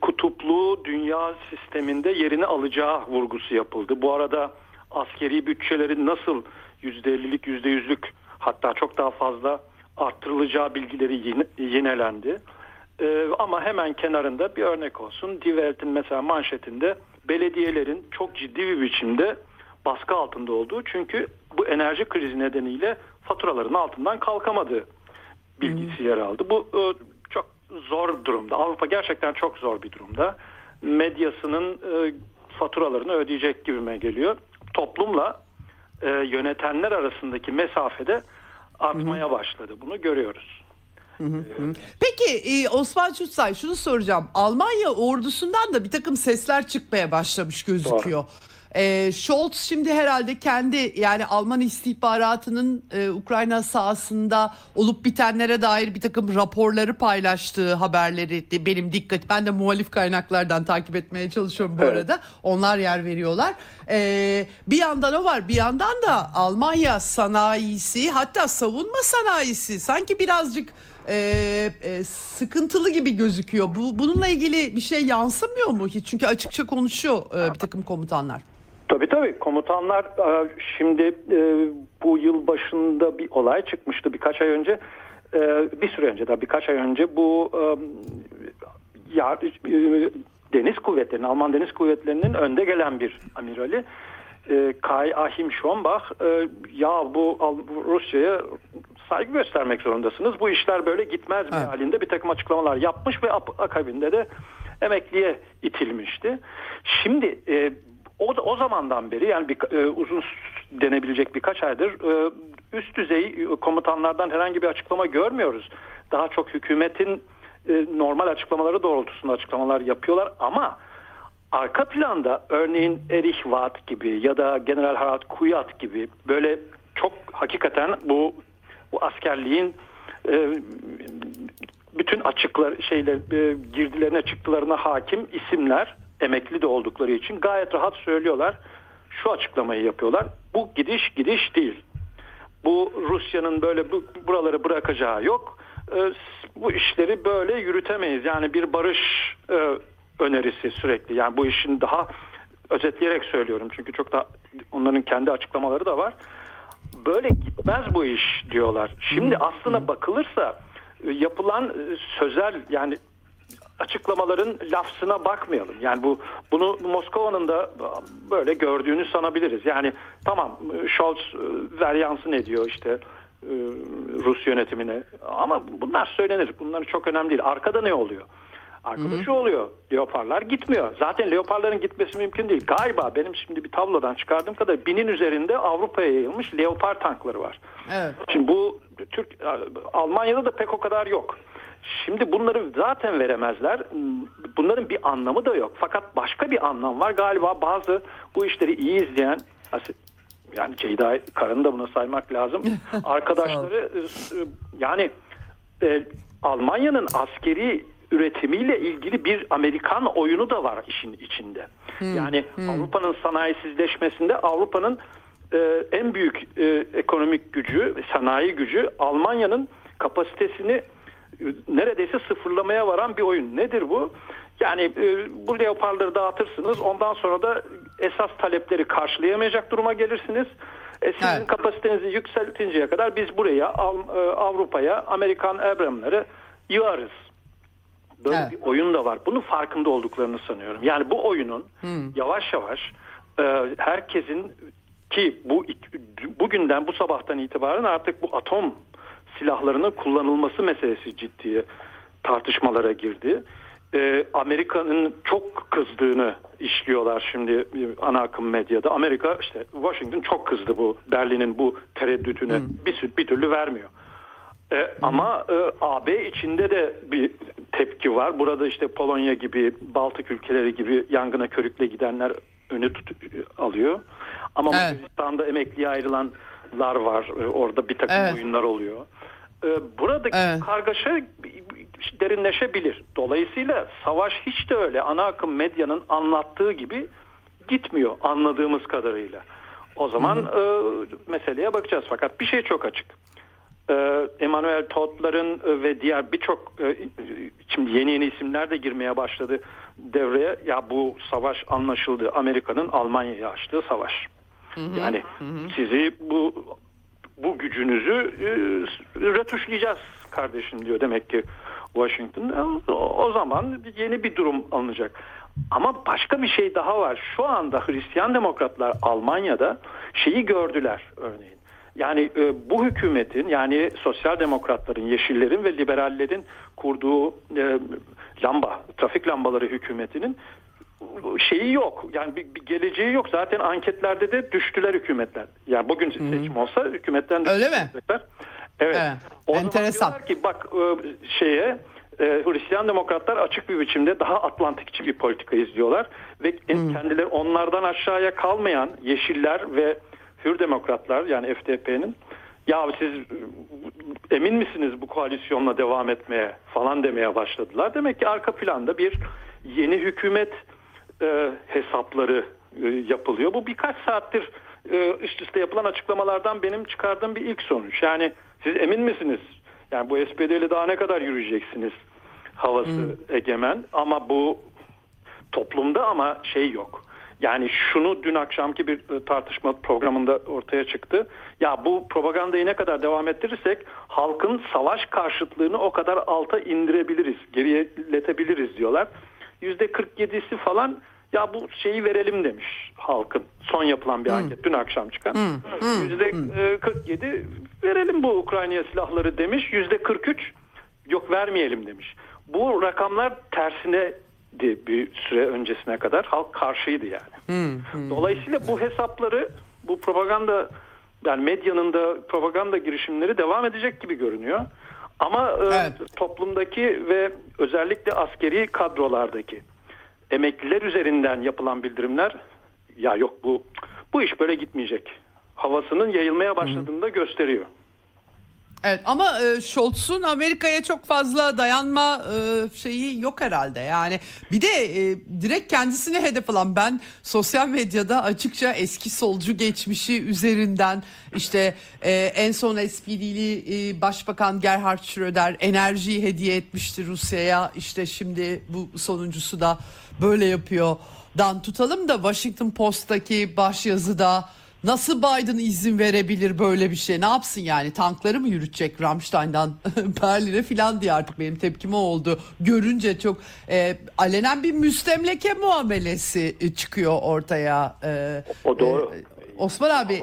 kutuplu dünya sisteminde yerini alacağı vurgusu yapıldı. Bu arada askeri bütçelerin nasıl %50'lik, %100'lük hatta çok daha fazla arttırılacağı bilgileri yinelendi. Ama hemen kenarında bir örnek olsun. Die Welt'in mesela manşetinde belediyelerin çok ciddi bir biçimde baskı altında olduğu, çünkü bu enerji krizi nedeniyle faturaların altından kalkamadığı bilgisi yer aldı. Bu çok zor durumda. Avrupa gerçekten çok zor bir durumda. Medyasının faturalarını ödeyecek gibime geliyor. Toplumla yönetenler arasındaki mesafede artmaya başladı. Bunu görüyoruz. Peki Osman Çutsay, şunu soracağım. Almanya ordusundan da bir takım sesler çıkmaya başlamış gözüküyor. Doğru. Scholz şimdi herhalde kendi, yani Alman istihbaratının Ukrayna sahasında olup bitenlere dair bir takım raporları paylaştığı haberleri ben de muhalif kaynaklardan takip etmeye çalışıyorum bu arada. Onlar yer veriyorlar. Bir yandan o var, bir yandan da Almanya sanayisi, hatta savunma sanayisi sanki birazcık sıkıntılı gibi gözüküyor. Bununla ilgili bir şey yansımıyor mu hiç? Çünkü açıkça konuşuyor bir takım komutanlar. Tabii komutanlar şimdi bu yıl başında bir olay çıkmıştı birkaç ay önce bu deniz kuvvetlerinin, Alman deniz kuvvetlerinin önde gelen bir amirali Kai Achim Schonbach bu Rusya'ya saygı göstermek zorundasınız, bu işler böyle gitmez bir halinde bir takım açıklamalar yapmış ve akabinde de emekliye itilmişti. Şimdi o zamandan beri, yani uzun denebilecek birkaç aydır üst düzey komutanlardan herhangi bir açıklama görmüyoruz. Daha çok hükümetin normal açıklamaları doğrultusunda açıklamalar yapıyorlar ama arka planda örneğin Erich Watt gibi ya da General Harald Kuyat gibi böyle çok hakikaten bu askerliğin bütün girdilerine çıktılarına hakim isimler, emekli de oldukları için gayet rahat söylüyorlar. Şu açıklamayı yapıyorlar. Bu gidiş değil. Bu Rusya'nın böyle buraları bırakacağı yok. Bu işleri böyle yürütemeyiz. Yani bir barış önerisi sürekli. Yani bu işin, daha özetleyerek söylüyorum çünkü çok da onların kendi açıklamaları da var. Böyle gitmez bu iş diyorlar. Şimdi aslına bakılırsa yapılan sözel, yani açıklamaların lafzına bakmayalım. Yani bunu Moskova'nın da böyle gördüğünü sanabiliriz. Yani tamam, Scholz varyansın ediyor işte Rus yönetimine ama bunlar söylenir. Bunlar çok önemli değil. Arkada ne oluyor? Arkada şu oluyor. Leopardlar gitmiyor. Zaten Leopardların gitmesi mümkün değil. Galiba benim şimdi bir tablodan çıkardığım kadar 1000'in üzerinde Avrupa'ya yayılmış Leopard tankları var. Evet. Şimdi bu Almanya'da da pek o kadar yok. Şimdi bunları zaten veremezler. Bunların bir anlamı da yok. Fakat başka bir anlam var. Galiba bazı bu işleri iyi izleyen, yani Ceyda Karan'ı da buna saymak lazım. Arkadaşları yani Almanya'nın askeri üretimiyle ilgili bir Amerikan oyunu da var işin içinde. Avrupa'nın sanayisizleşmesinde Avrupa'nın en büyük ekonomik gücü, sanayi gücü Almanya'nın kapasitesini neredeyse sıfırlamaya varan bir oyun. Nedir bu? Yani bu leoparları dağıtırsınız, ondan sonra da esas talepleri karşılayamayacak duruma gelirsiniz. Sizin evet. kapasitenizi yükseltinceye kadar biz buraya, Avrupa'ya, Amerikan Abrams'ları yığarız. Böyle evet. bir oyun da var. Bunun farkında olduklarını sanıyorum. Yani bu oyunun yavaş yavaş herkesin ki bugünden, bu sabahtan itibaren artık bu atom silahlarının kullanılması meselesi ciddi tartışmalara girdi. Amerika'nın çok kızdığını işliyorlar şimdi ana akım medyada. Amerika, işte Washington çok kızdı bu Berlin'in bu tereddütüne. Bir türlü vermiyor. Ama AB içinde de bir tepki var. Burada işte Polonya gibi, Baltık ülkeleri gibi yangına körükle gidenler önü alıyor. Ama evet. Macaristan'da emekliye ayrılanlar var. Orada bir takım evet. oyunlar oluyor. Buradaki evet. kargaşa derinleşebilir. Dolayısıyla savaş hiç de öyle ana akım medyanın anlattığı gibi gitmiyor anladığımız kadarıyla. O zaman meseleye bakacağız. Fakat bir şey çok açık. Emmanuel Todd'ların ve diğer birçok şimdi yeni isimler de girmeye başladı devreye. Ya bu savaş anlaşıldı. Amerika'nın Almanya'ya açtığı savaş. Yani sizi bu gücünüzü retuşlayacağız kardeşim diyor demek ki Washington. O zaman yeni bir durum alınacak. Ama başka bir şey daha var. Şu anda Hristiyan Demokratlar Almanya'da şeyi gördüler örneğin. Yani bu hükümetin, yani sosyal demokratların, yeşillerin ve liberallerin kurduğu trafik lambaları hükümetinin şeyi yok. Yani bir geleceği yok. Zaten anketlerde de düştüler hükümetler. Yani bugün seçim olsa hükümetten de öyle düşecekler. Mi? Evet. Enteresan. Diyorlar ki bak Hristiyan Demokratlar açık bir biçimde daha Atlantikçi bir politika izliyorlar ve kendileri onlardan aşağıya kalmayan yeşiller ve Hür Demokratlar, yani FDP'nin, ya siz emin misiniz bu koalisyonla devam etmeye falan demeye başladılar. Demek ki arka planda bir yeni hükümet hesapları yapılıyor. Bu birkaç saattir üst üste yapılan açıklamalardan benim çıkardığım bir ilk sonuç. Yani siz emin misiniz? Yani bu SPD ile daha ne kadar yürüyeceksiniz? Havası egemen ama bu toplumda ama şey yok. Yani şunu dün akşamki bir tartışma programında ortaya çıktı. Ya bu propagandayı ne kadar devam ettirirsek halkın savaş karşıtlığını o kadar alta indirebiliriz, geriletebiliriz diyorlar. %47'si falan ya bu şeyi verelim demiş halkın. Son yapılan bir anket dün akşam çıkan. %47 verelim bu Ukrayna'ya silahları demiş. %43 yok vermeyelim demiş. Bu rakamlar tersine bir süre öncesine kadar halk karşıydı yani. Dolayısıyla bu hesapları, bu propaganda, yani medyanın da propaganda girişimleri devam edecek gibi görünüyor. Ama toplumdaki ve özellikle askeri kadrolardaki emekliler üzerinden yapılan bildirimler, ya yok bu iş böyle gitmeyecek havasının yayılmaya başladığını da gösteriyor. Evet ama Scholz'un Amerika'ya çok fazla dayanma şeyi yok herhalde. Yani bir de direkt kendisine hedef alan, ben sosyal medyada açıkça eski solcu geçmişi üzerinden işte en son SPD'li Başbakan Gerhard Schröder enerjiyi hediye etmişti Rusya'ya, işte şimdi bu sonuncusu da böyle yapıyor. Dan tutalım da Washington Post'taki başyazıda nasıl Biden izin verebilir böyle bir şey? Ne yapsın yani? Tankları mı yürütecek Ramstein'dan Berlin'e filan diye artık benim tepkime oldu. Görünce çok alenen bir müstemleke muamelesi çıkıyor ortaya. O doğru. Osman abi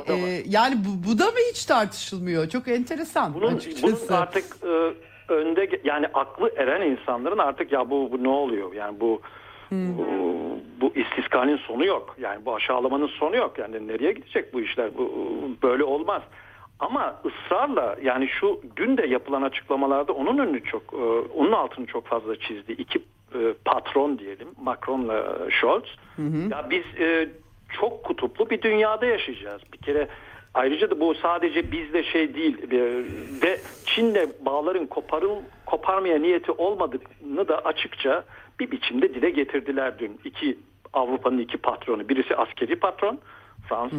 yani bu da mı hiç tartışılmıyor? Çok enteresan. Bunun artık önde, yani aklı eren insanların artık ya bu ne oluyor? Yani bu istiskanın sonu yok. Yani bu aşağılamanın sonu yok. Yani nereye gidecek bu işler? Böyle olmaz. Ama ısrarla, yani şu dün de yapılan açıklamalarda onun altını çok fazla çizdi. İki patron diyelim, Macron'la Scholz. Ya biz çok kutuplu bir dünyada yaşayacağız. Bir kere ayrıca da bu sadece bizde şey değil ve Çin'le bağların koparmaya niyeti olmadığını da açıkça bir biçimde dile getirdiler dün. Avrupa'nın iki patronu. Birisi askeri patron Fransa.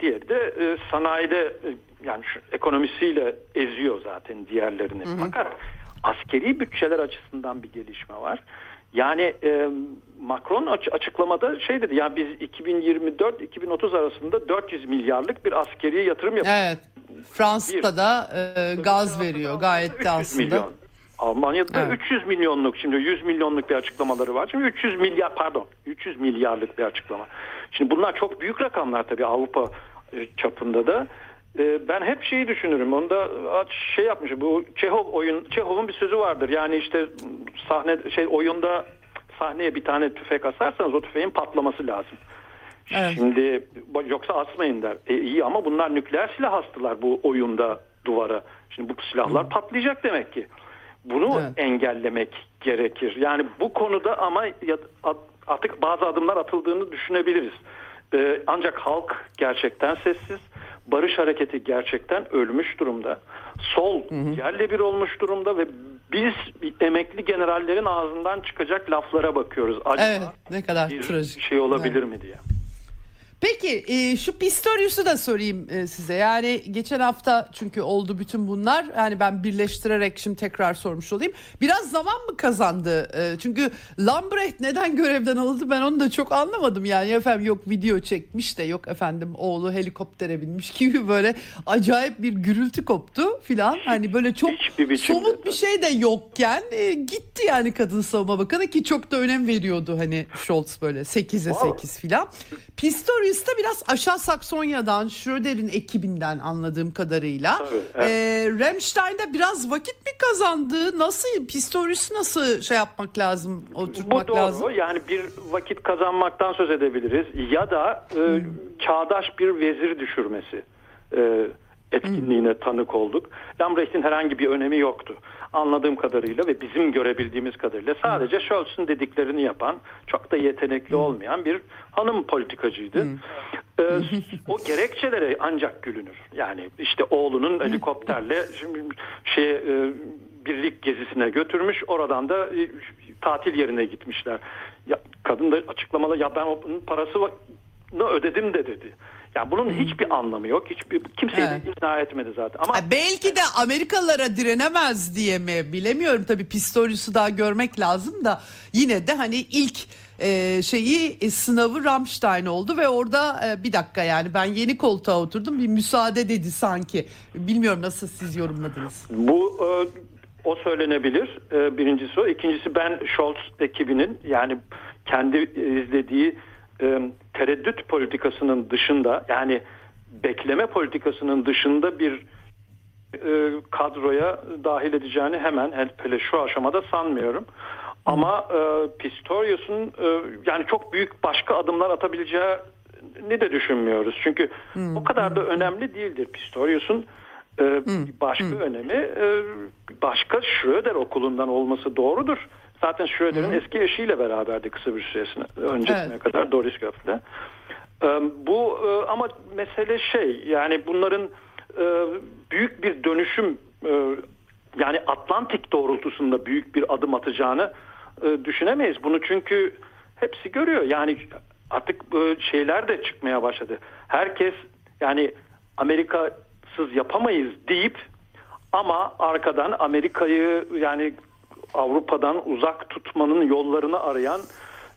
Diğeri de sanayide, yani şu ekonomisiyle eziyor zaten diğerlerini. Fakat askeri bütçeler açısından bir gelişme var. Yani Macron açıklamada şey dedi, ya biz 2024-2030 arasında 400 milyarlık bir askeri yatırım yapıyoruz. Evet. Fransa'da da gaz veriyor gayet de aslında. Milyon. Almanya'da evet. 300 milyonluk, şimdi 100 milyonluk bir açıklamaları var. Şimdi 300 milyarlık bir açıklama. Şimdi bunlar çok büyük rakamlar tabii Avrupa çapında da. Ben hep şeyi düşünürüm. Onda şey yapmış. Bu Çehov'un bir sözü vardır. Yani işte sahneye bir tane tüfek asarsanız o tüfeğin patlaması lazım. Evet. Şimdi yoksa asmayın der. İyi ama bunlar nükleer silah astılar bu oyunda duvara. Şimdi bu silahlar patlayacak demek ki. Bunu engellemek gerekir. Yani bu konuda ama artık bazı adımlar atıldığını düşünebiliriz. Ancak halk gerçekten sessiz. Barış hareketi gerçekten ölmüş durumda. Sol yerle bir olmuş durumda ve biz emekli generallerin ağzından çıkacak laflara bakıyoruz. Acaba evet, ne kadar bir trajik şey olabilir mi diye. Peki şu Pistorius'u da sorayım size. Yani geçen hafta çünkü oldu bütün bunlar. Yani ben birleştirerek şimdi tekrar sormuş olayım. Biraz zaman mı kazandı? Çünkü Lambrecht neden görevden alındı ben onu da çok anlamadım. Yani efendim yok video çekmiş de yok efendim oğlu helikoptere binmiş gibi böyle acayip bir gürültü koptu filan. Hani böyle çok somut bir şey de yokken gitti yani Kadın Savunma Bakanı ki çok da önem veriyordu hani Scholz böyle 8'e 8 filan. Pistorius'ta biraz aşağı Saksonya'dan, Schröder'in ekibinden anladığım kadarıyla. Tabii, evet. Ramstein'da biraz vakit mi kazandı? Nasıl, Pistorius'u nasıl şey yapmak lazım, oturtmak lazım? Bu doğru. Yani bir vakit kazanmaktan söz edebiliriz. Ya da çağdaş bir vezir düşürmesi etkinliğine tanık olduk. Lambrecht'in herhangi bir önemi yoktu. Anladığım kadarıyla ve bizim görebildiğimiz kadarıyla sadece Scholz'un dediklerini yapan, çok da yetenekli olmayan bir hanım politikacıydı. O gerekçelere ancak gülünür. Yani işte oğlunun helikopterle birlik gezisine götürmüş, oradan da tatil yerine gitmişler. Ya, kadın da açıklamada ya ben onun parasını ödedim de dedi. Yani bunun hiçbir anlamı yok. Kimseyi de ikna etmedi zaten. Ama belki de Amerikalılara direnemez diye mi bilemiyorum. Tabii Pistorius'u daha görmek lazım da yine de hani ilk sınavı Ramstein oldu ve orada bir dakika yani ben yeni koltuğa oturdum bir müsaade dedi sanki. Bilmiyorum nasıl siz yorumladınız. Bu o söylenebilir. Birincisi o. İkincisi ben Scholz ekibinin yani kendi izlediği tereddüt politikasının dışında yani bekleme politikasının dışında bir kadroya dahil edeceğini hemen hele şu aşamada sanmıyorum. Ama Pistorius'un yani çok büyük başka adımlar atabileceğini de düşünmüyoruz. Çünkü o kadar da önemli değildir Pistorius'un başka önemi başka Schröder okulundan olması doğrudur. Zaten Schröder'in eski eşiyle beraberdi kısa bir süresine öncesine kadar Doris Göff'le. Bu ama mesele yani bunların büyük bir dönüşüm yani Atlantik doğrultusunda büyük bir adım atacağını düşünemeyiz. Bunu çünkü hepsi görüyor. Yani artık şeyler de çıkmaya başladı. Herkes yani Amerikasız yapamayız deyip ama arkadan Amerika'yı yani Avrupa'dan uzak tutmanın yollarını arayan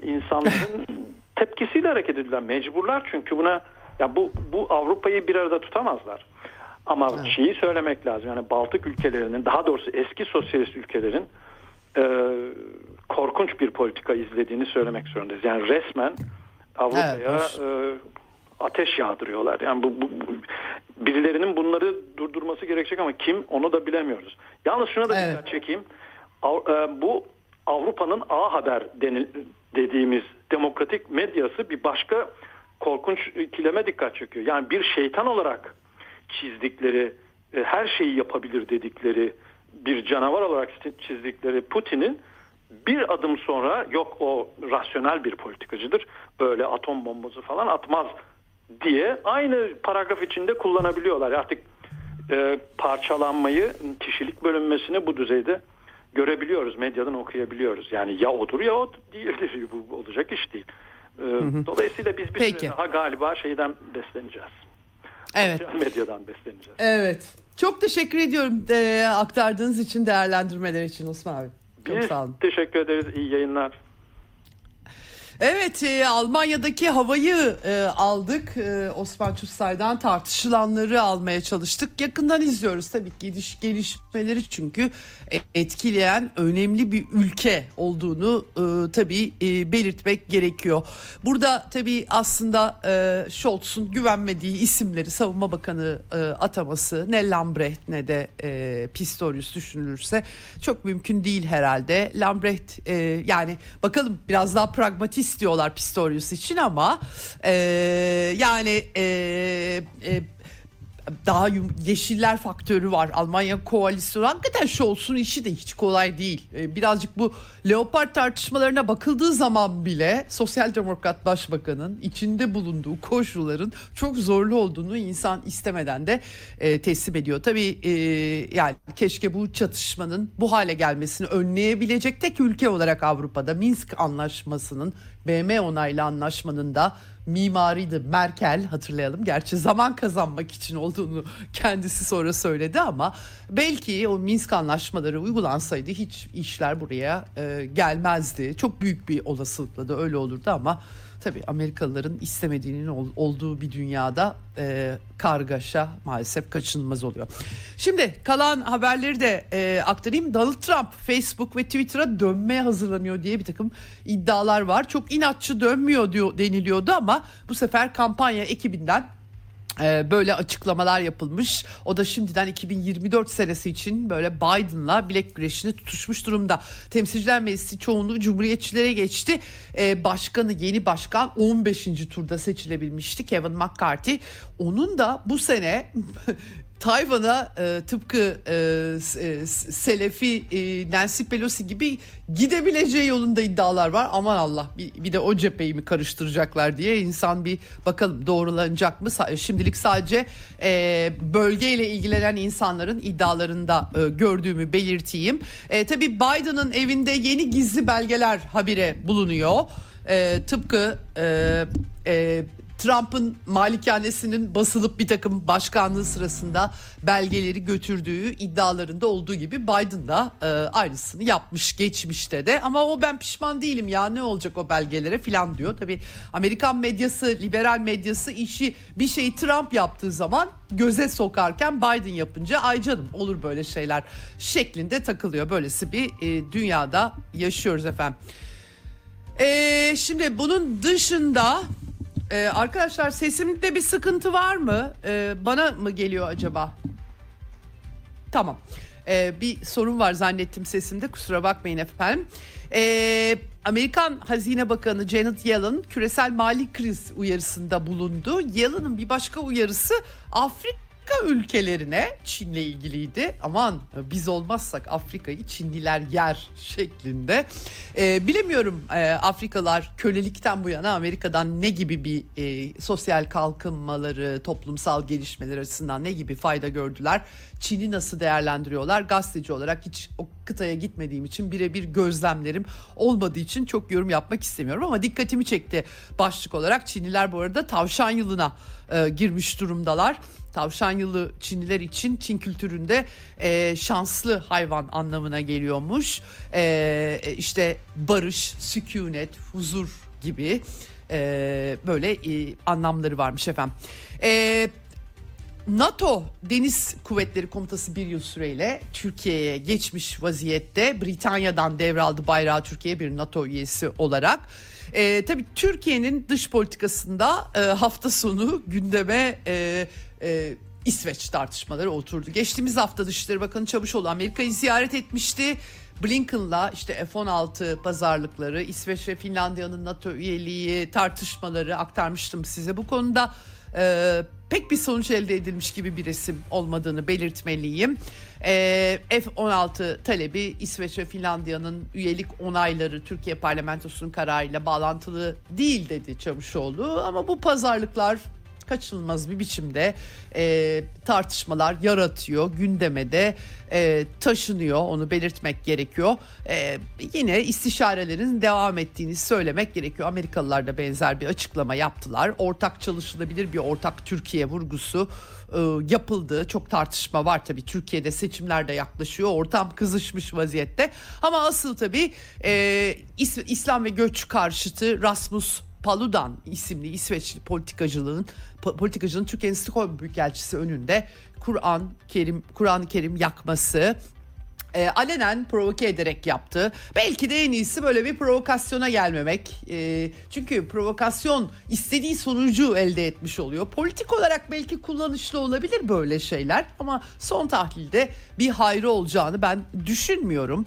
insanların tepkisiyle hareket edilen mecburlar çünkü buna ya bu Avrupa'yı bir arada tutamazlar. Ama şeyi söylemek lazım yani Baltık ülkelerinin daha doğrusu eski sosyalist ülkelerin korkunç bir politika izlediğini söylemek zorundayız. Yani resmen Avrupa'ya ateş yağdırıyorlar. Yani bu birilerinin bunları durdurması gerekecek ama kim onu da bilemiyoruz. Yalnız şuna da dikkat çekeyim. Bu Avrupa'nın A Haber dediğimiz demokratik medyası bir başka korkunç ikileme dikkat çekiyor. Yani bir şeytan olarak çizdikleri, her şeyi yapabilir dedikleri, bir canavar olarak çizdikleri Putin'in bir adım sonra yok o rasyonel bir politikacıdır, böyle atom bombası falan atmaz diye aynı paragraf içinde kullanabiliyorlar. Artık parçalanmayı, kişilik bölünmesini bu düzeyde görebiliyoruz, medyadan okuyabiliyoruz. Yani ya odur ya o değildir. Bu olacak iş değil. Dolayısıyla biz bir süre daha galiba şeyden besleneceğiz. Evet. Medyadan besleneceğiz. Evet. Çok teşekkür ediyorum aktardığınız için, değerlendirmeler için Osman abi. Çok sağ olun. Teşekkür ederiz. İyi yayınlar. Evet, Almanya'daki havayı aldık. Osman Çutsay'dan tartışılanları almaya çalıştık. Yakından izliyoruz tabii ki gelişmeleri, çünkü etkileyen önemli bir ülke olduğunu tabii belirtmek gerekiyor. Burada tabii aslında Scholz'un güvenmediği isimleri, Savunma Bakanı ataması ne Lambrecht ne de Pistorius düşünülürse çok mümkün değil herhalde. Lambrecht yani bakalım, biraz daha pragmatist istiyorlar Pistorius için ama yani daha yeşiller faktörü var. Almanya koalisyonu, hakikaten Scholz'un işi de hiç kolay değil. Birazcık bu Leopard tartışmalarına bakıldığı zaman bile Sosyal Demokrat Başbakan'ın içinde bulunduğu koşulların çok zorlu olduğunu insan istemeden de teslim ediyor. Tabii yani keşke bu çatışmanın bu hale gelmesini önleyebilecek tek ülke olarak Avrupa'da Minsk anlaşmasının, BM onaylı anlaşmanın da mimariydi Merkel, hatırlayalım. Gerçi zaman kazanmak için olduğunu kendisi sonra söyledi ama belki o Minsk anlaşmaları uygulansaydı hiç işler buraya gelmezdi. Çok büyük bir olasılıkla da öyle olurdu ama tabii Amerikalıların istemediğinin olduğu bir dünyada kargaşa maalesef kaçınılmaz oluyor. Şimdi kalan haberleri de aktarayım. Donald Trump Facebook ve Twitter'a dönmeye hazırlanıyor diye bir takım iddialar var. Çok inatçı dönmüyor diyor, deniliyordu ama bu sefer kampanya ekibinden böyle açıklamalar yapılmış. O da şimdiden 2024 senesi için böyle Biden'la bilek güreşini tutuşmuş durumda. Temsilciler Meclisi çoğunluğu Cumhuriyetçilere geçti. Yeni başkan 15. turda seçilebilmişti, Kevin McCarthy. Onun da bu sene Tayvan'a tıpkı Selefi Nancy Pelosi gibi gidebileceği yolunda iddialar var. Aman Allah, bir de o cepheyi mi karıştıracaklar diye insan bir bakalım doğrulanacak mı? Şimdilik sadece bölgeyle ilgilenen insanların iddialarında gördüğümü belirteyim. Tabii Biden'ın evinde yeni gizli belgeler habire bulunuyor. Tıpkı Trump'ın malikanesinin basılıp bir takım başkanlığı sırasında belgeleri götürdüğü iddialarında olduğu gibi Biden da aynısını yapmış geçmişte de, ama o ben pişman değilim ya ne olacak o belgelere filan diyor. Tabii Amerikan medyası, liberal medyası işi, bir şeyi Trump yaptığı zaman göze sokarken Biden yapınca ay canım olur böyle şeyler şeklinde takılıyor. Böylesi bir dünyada yaşıyoruz efendim. Şimdi bunun dışında arkadaşlar, sesimde bir sıkıntı var mı? Bana mı geliyor acaba? Tamam. Bir sorun var zannettim sesimde. Kusura bakmayın efendim. Amerikan Hazine Bakanı Janet Yellen küresel mali kriz uyarısında bulundu. Yellen'ın bir başka uyarısı Afrika ülkelerine, Çin'le ilgiliydi. Aman biz olmazsak Afrika'yı Çinliler yer şeklinde. Bilemiyorum Afrikalar kölelikten bu yana Amerika'dan ne gibi bir sosyal kalkınmaları, toplumsal gelişmeler açısından ne gibi fayda gördüler? Çin'i nasıl değerlendiriyorlar? Gazeteci olarak hiç o kıtaya gitmediğim için, birebir gözlemlerim olmadığı için çok yorum yapmak istemiyorum ama dikkatimi çekti başlık olarak. Çinliler bu arada tavşan yılına girmiş durumdalar. Tavşan yılı Çinliler için Çin kültüründe şanslı hayvan anlamına geliyormuş. İşte barış, sükunet, huzur gibi böyle anlamları varmış efendim. NATO Deniz Kuvvetleri Komutanı bir yıl süreyle Türkiye'ye geçmiş vaziyette. Britanya'dan devraldı bayrağı Türkiye bir NATO üyesi olarak. Tabii Türkiye'nin dış politikasında hafta sonu gündeme İsveç tartışmaları oturdu. Geçtiğimiz hafta Dışişleri Bakanı Çavuşoğlu Amerika'yı ziyaret etmişti. Blinken'la işte F-16 pazarlıkları, İsveç ve Finlandiya'nın NATO üyeliği tartışmaları aktarmıştım size. Bu konuda pek bir sonuç elde edilmiş gibi bir resim olmadığını belirtmeliyim. F-16 talebi İsveç ve Finlandiya'nın üyelik onayları Türkiye Parlamentosu'nun kararıyla bağlantılı değil dedi Çavuşoğlu. Ama bu pazarlıklar kaçınılmaz bir biçimde tartışmalar yaratıyor, gündeme de taşınıyor, onu belirtmek gerekiyor. Yine istişarelerin devam ettiğini söylemek gerekiyor. Amerikalılar da benzer bir açıklama yaptılar. Ortak çalışılabilir bir ortak Türkiye vurgusu yapıldı. Çok tartışma var tabii. Türkiye'de seçimler de yaklaşıyor. Ortam kızışmış vaziyette. Ama asıl tabii İslam ve göç karşıtı Rasmus Paludan isimli İsveçli politikacının Türkiye'nin Stockholm Büyükelçisi önünde Kur'an-ı Kerim yakması alenen provoke ederek yaptı. Belki de en iyisi böyle bir provokasyona gelmemek. Çünkü provokasyon istediği sonucu elde etmiş oluyor. Politik olarak belki kullanışlı olabilir böyle şeyler ama son tahlilde bir hayrı olacağını ben düşünmüyorum.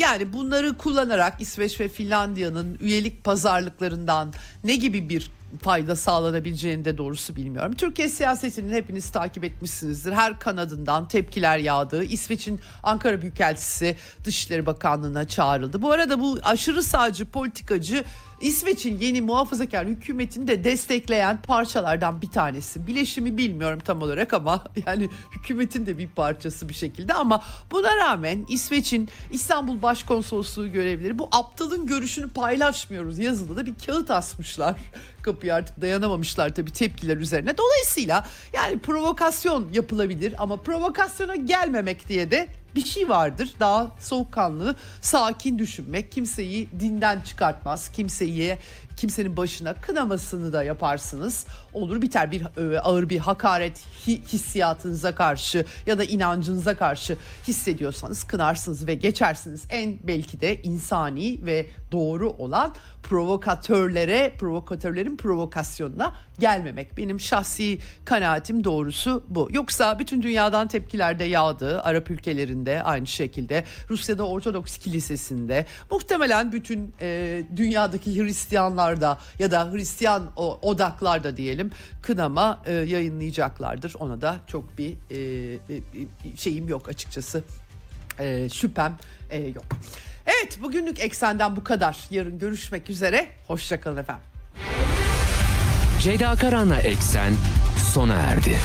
Yani bunları kullanarak İsveç ve Finlandiya'nın üyelik pazarlıklarından ne gibi bir fayda sağlanabileceğini de doğrusu bilmiyorum. Türkiye siyasetini hepiniz takip etmişsinizdir. Her kanadından tepkiler yağdı. İsveç'in Ankara Büyükelçisi Dışişleri Bakanlığı'na çağrıldı. Bu arada bu aşırı sağcı politikacı İsveç'in yeni muhafazakar hükümetini de destekleyen parçalardan bir tanesi. Bileşimi bilmiyorum tam olarak ama yani hükümetin de bir parçası bir şekilde, ama buna rağmen İsveç'in İstanbul Başkonsolosluğu görevlileri bu aptalın görüşünü paylaşmıyoruz yazılı da bir kağıt asmışlar. Kapıyı artık dayanamamışlar tabii tepkiler üzerine. Dolayısıyla yani provokasyon yapılabilir ama provokasyona gelmemek diye de bir şey vardır. Daha soğukkanlı, sakin düşünmek, kimseyi dinden çıkartmaz, kimsenin başına kınamasını da yaparsınız. Olur biter, bir ağır bir hakaret hissiyatınıza karşı ya da inancınıza karşı hissediyorsanız kınarsınız ve geçersiniz. En belki de insani ve doğru olan provokatörlerin provokasyonuna gelmemek. Benim şahsi kanaatim doğrusu bu. Yoksa bütün dünyadan tepkiler de yağdı. Arap ülkelerinde aynı şekilde. Rusya'da Ortodoks Kilisesi'nde. Muhtemelen bütün dünyadaki Hristiyanlar da ya da Hristiyan odaklar da diyelim kınama yayınlayacaklardır. Ona da çok bir şeyim yok açıkçası. Şüphem yok. Evet, bugünlük Eksen'den bu kadar. Yarın görüşmek üzere. Hoşçakalın efendim. Ceyda Karan'la Eksen sona erdi.